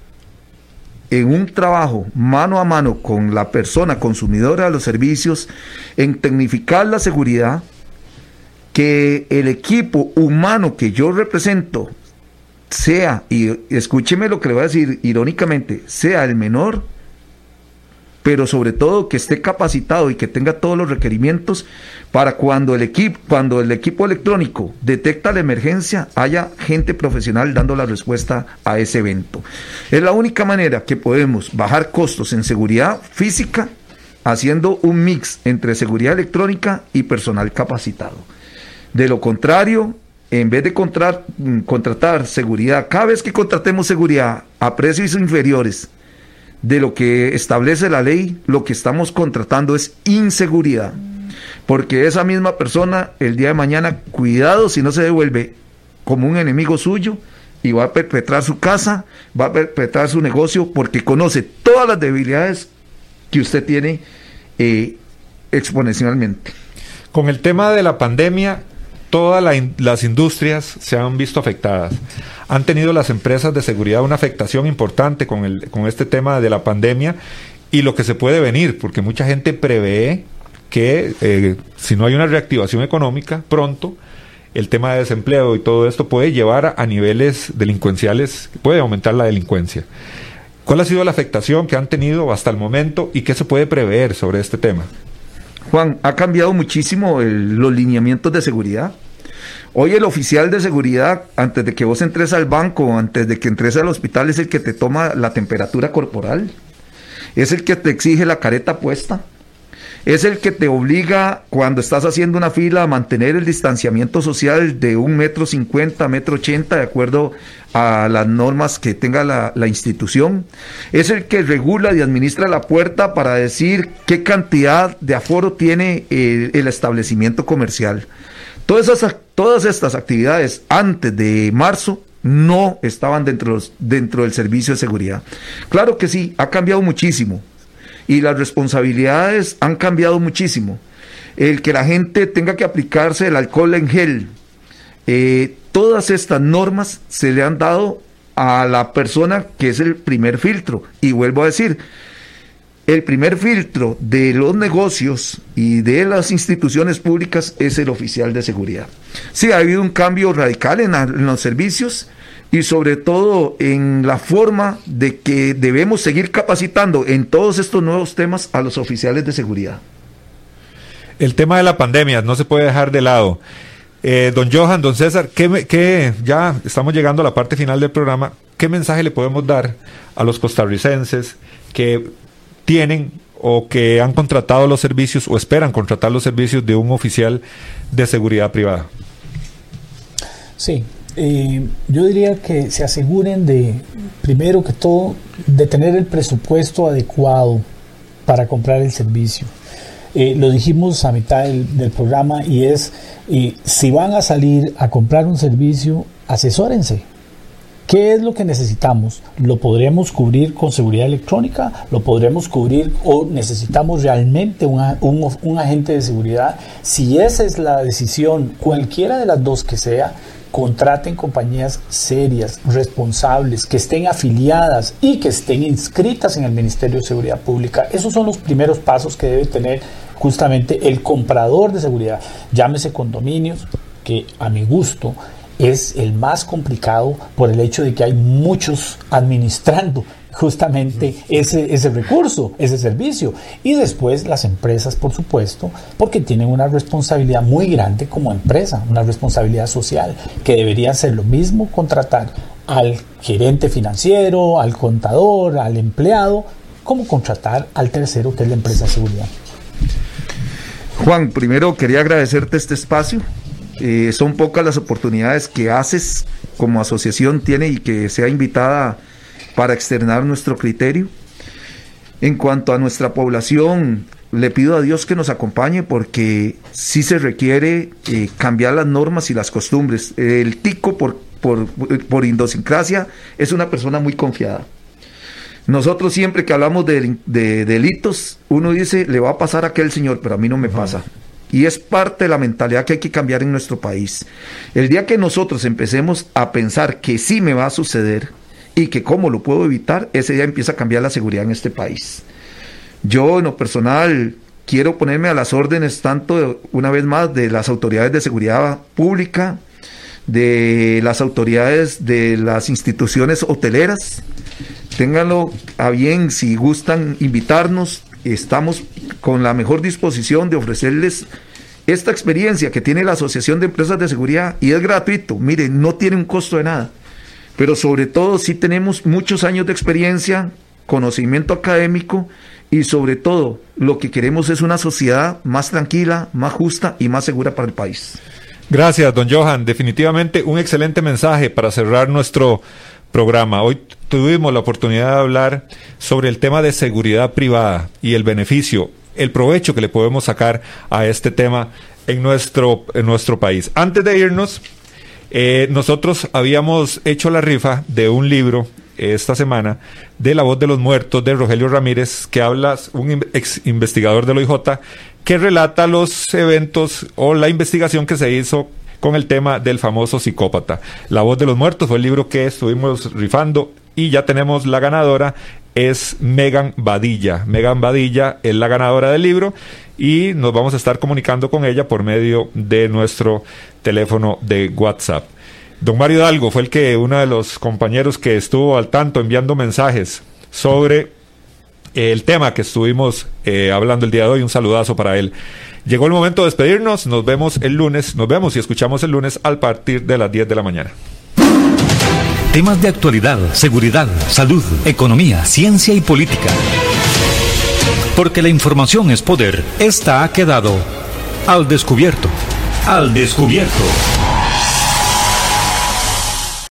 en un trabajo mano a mano con la persona consumidora de los servicios, en tecnificar la seguridad, que el equipo humano que yo represento sea, y escúcheme lo que le voy a decir irónicamente, sea el menor, pero sobre todo que esté capacitado y que tenga todos los requerimientos para cuando el equipo, cuando el equipo electrónico detecta la emergencia, haya gente profesional dando la respuesta a ese evento. Es la única manera que podemos bajar costos en seguridad física, haciendo un mix entre seguridad electrónica y personal capacitado. De lo contrario, en vez de contra- contratar seguridad, cada vez que contratemos seguridad a precios inferiores de lo que establece la ley, lo que estamos contratando es inseguridad, porque esa misma persona el día de mañana, cuidado si no se devuelve como un enemigo suyo, y va a perpetrar su casa, va a perpetrar su negocio, porque conoce todas las debilidades que usted tiene eh, exponencialmente. Con el tema de la pandemia, todas la in- las industrias se han visto afectadas. Han tenido las empresas de seguridad una afectación importante con, el, con este tema de la pandemia y lo que se puede venir, porque mucha gente prevé que eh, si no hay una reactivación económica pronto, el tema de desempleo y todo esto puede llevar a, a niveles delincuenciales, puede aumentar la delincuencia. ¿Cuál ha sido la afectación que han tenido hasta el momento y qué se puede prever sobre este tema? Juan, ha cambiado muchísimo el, los lineamientos de seguridad. Hoy el oficial de seguridad, antes de que vos entres al banco, antes de que entres al hospital, es el que te toma la temperatura corporal, es el que te exige la careta puesta, es el que te obliga cuando estás haciendo una fila a mantener el distanciamiento social de un metro cincuenta, metro ochenta, de acuerdo a las normas que tenga la, la institución. Es el que regula y administra la puerta para decir qué cantidad de aforo tiene el, el establecimiento comercial. Todas esas, todas estas actividades antes de marzo no estaban dentro, los, dentro del servicio de seguridad. Claro que sí, ha cambiado muchísimo. Y las responsabilidades han cambiado muchísimo. El que la gente tenga que aplicarse el alcohol en gel, eh, todas estas normas se le han dado a la persona que es el primer filtro. Y vuelvo a decir, el primer filtro de los negocios y de las instituciones públicas es el oficial de seguridad. Sí, ha habido un cambio radical en, la, en los servicios, y sobre todo en la forma de que debemos seguir capacitando en todos estos nuevos temas a los oficiales de seguridad. El tema de la pandemia no se puede dejar de lado. Eh, don Johan, don César, ¿qué, qué, ya estamos llegando a la parte final del programa, ¿qué mensaje le podemos dar a los costarricenses que tienen o que han contratado los servicios o esperan contratar los servicios de un oficial de seguridad privada? Sí. Eh, yo diría que se aseguren de, primero que todo, de tener el presupuesto adecuado para comprar el servicio. Eh, lo dijimos a mitad del, del programa, y es, eh, si van a salir a comprar un servicio, asesórense. ¿Qué es lo que necesitamos? ¿Lo podremos cubrir con seguridad electrónica? ¿Lo podremos cubrir o necesitamos realmente una, un, un agente de seguridad? Si esa es la decisión, cualquiera de las dos que sea, contraten compañías serias, responsables, que estén afiliadas y que estén inscritas en el Ministerio de Seguridad Pública. Esos son los primeros pasos que debe tener justamente el comprador de seguridad. Llámese condominios, que a mi gusto es el más complicado por el hecho de que hay muchos administrando justamente ese, ese recurso, ese servicio. Y después las empresas, por supuesto, porque tienen una responsabilidad muy grande como empresa, una responsabilidad social, que debería ser lo mismo contratar al gerente financiero, al contador, al empleado, como contratar al tercero, que es la empresa de seguridad. Juan, primero quería agradecerte este espacio. Eh, son pocas las oportunidades que ACES como asociación tiene y que sea invitada para externar nuestro criterio. En cuanto a nuestra población, le pido a Dios que nos acompañe, porque sí se requiere eh, cambiar las normas y las costumbres. El tico por, por, por idiosincrasia es una persona muy confiada. Nosotros siempre que hablamos de, de delitos, uno dice, le va a pasar a aquel señor, pero a mí no me pasa. Y es parte de la mentalidad que hay que cambiar en nuestro país. El día que nosotros empecemos a pensar que sí me va a suceder, y que cómo lo puedo evitar, ese día empieza a cambiar la seguridad en este país. Yo, en lo personal, quiero ponerme a las órdenes, tanto, una vez más, de las autoridades de seguridad pública, de las autoridades de las instituciones hoteleras. Ténganlo a bien, si gustan invitarnos, estamos con la mejor disposición de ofrecerles esta experiencia que tiene la Asociación de Empresas de Seguridad, y es gratuito. Miren, no tiene un costo de nada, pero sobre todo sí tenemos muchos años de experiencia, conocimiento académico, y sobre todo lo que queremos es una sociedad más tranquila, más justa y más segura para el país. Gracias, don Johan. Definitivamente un excelente mensaje para cerrar nuestro programa. Hoy tuvimos la oportunidad de hablar sobre el tema de seguridad privada y el beneficio, el provecho que le podemos sacar a este tema en nuestro, en nuestro país. Antes de irnos, eh, nosotros habíamos hecho la rifa de un libro esta semana, de La Voz de los Muertos, de Rogelio Ramírez, que habla, un ex investigador del O I J, que relata los eventos o la investigación que se hizo con el tema del famoso psicópata. La Voz de los Muertos fue el libro que estuvimos rifando y ya tenemos la ganadora, es Megan Badilla. Megan Badilla es la ganadora del libro y nos vamos a estar comunicando con ella por medio de nuestro teléfono de WhatsApp. Don Mario Hidalgo fue el que, uno de los compañeros que estuvo al tanto enviando mensajes sobre el tema que estuvimos eh, hablando el día de hoy. Un saludazo para él. Llegó el momento de despedirnos. Nos vemos el lunes. Nos vemos y escuchamos el lunes a partir de las diez de la mañana. Temas de actualidad, seguridad, salud, economía, ciencia y política. Porque la información es poder. Esta ha quedado al descubierto. Al descubierto.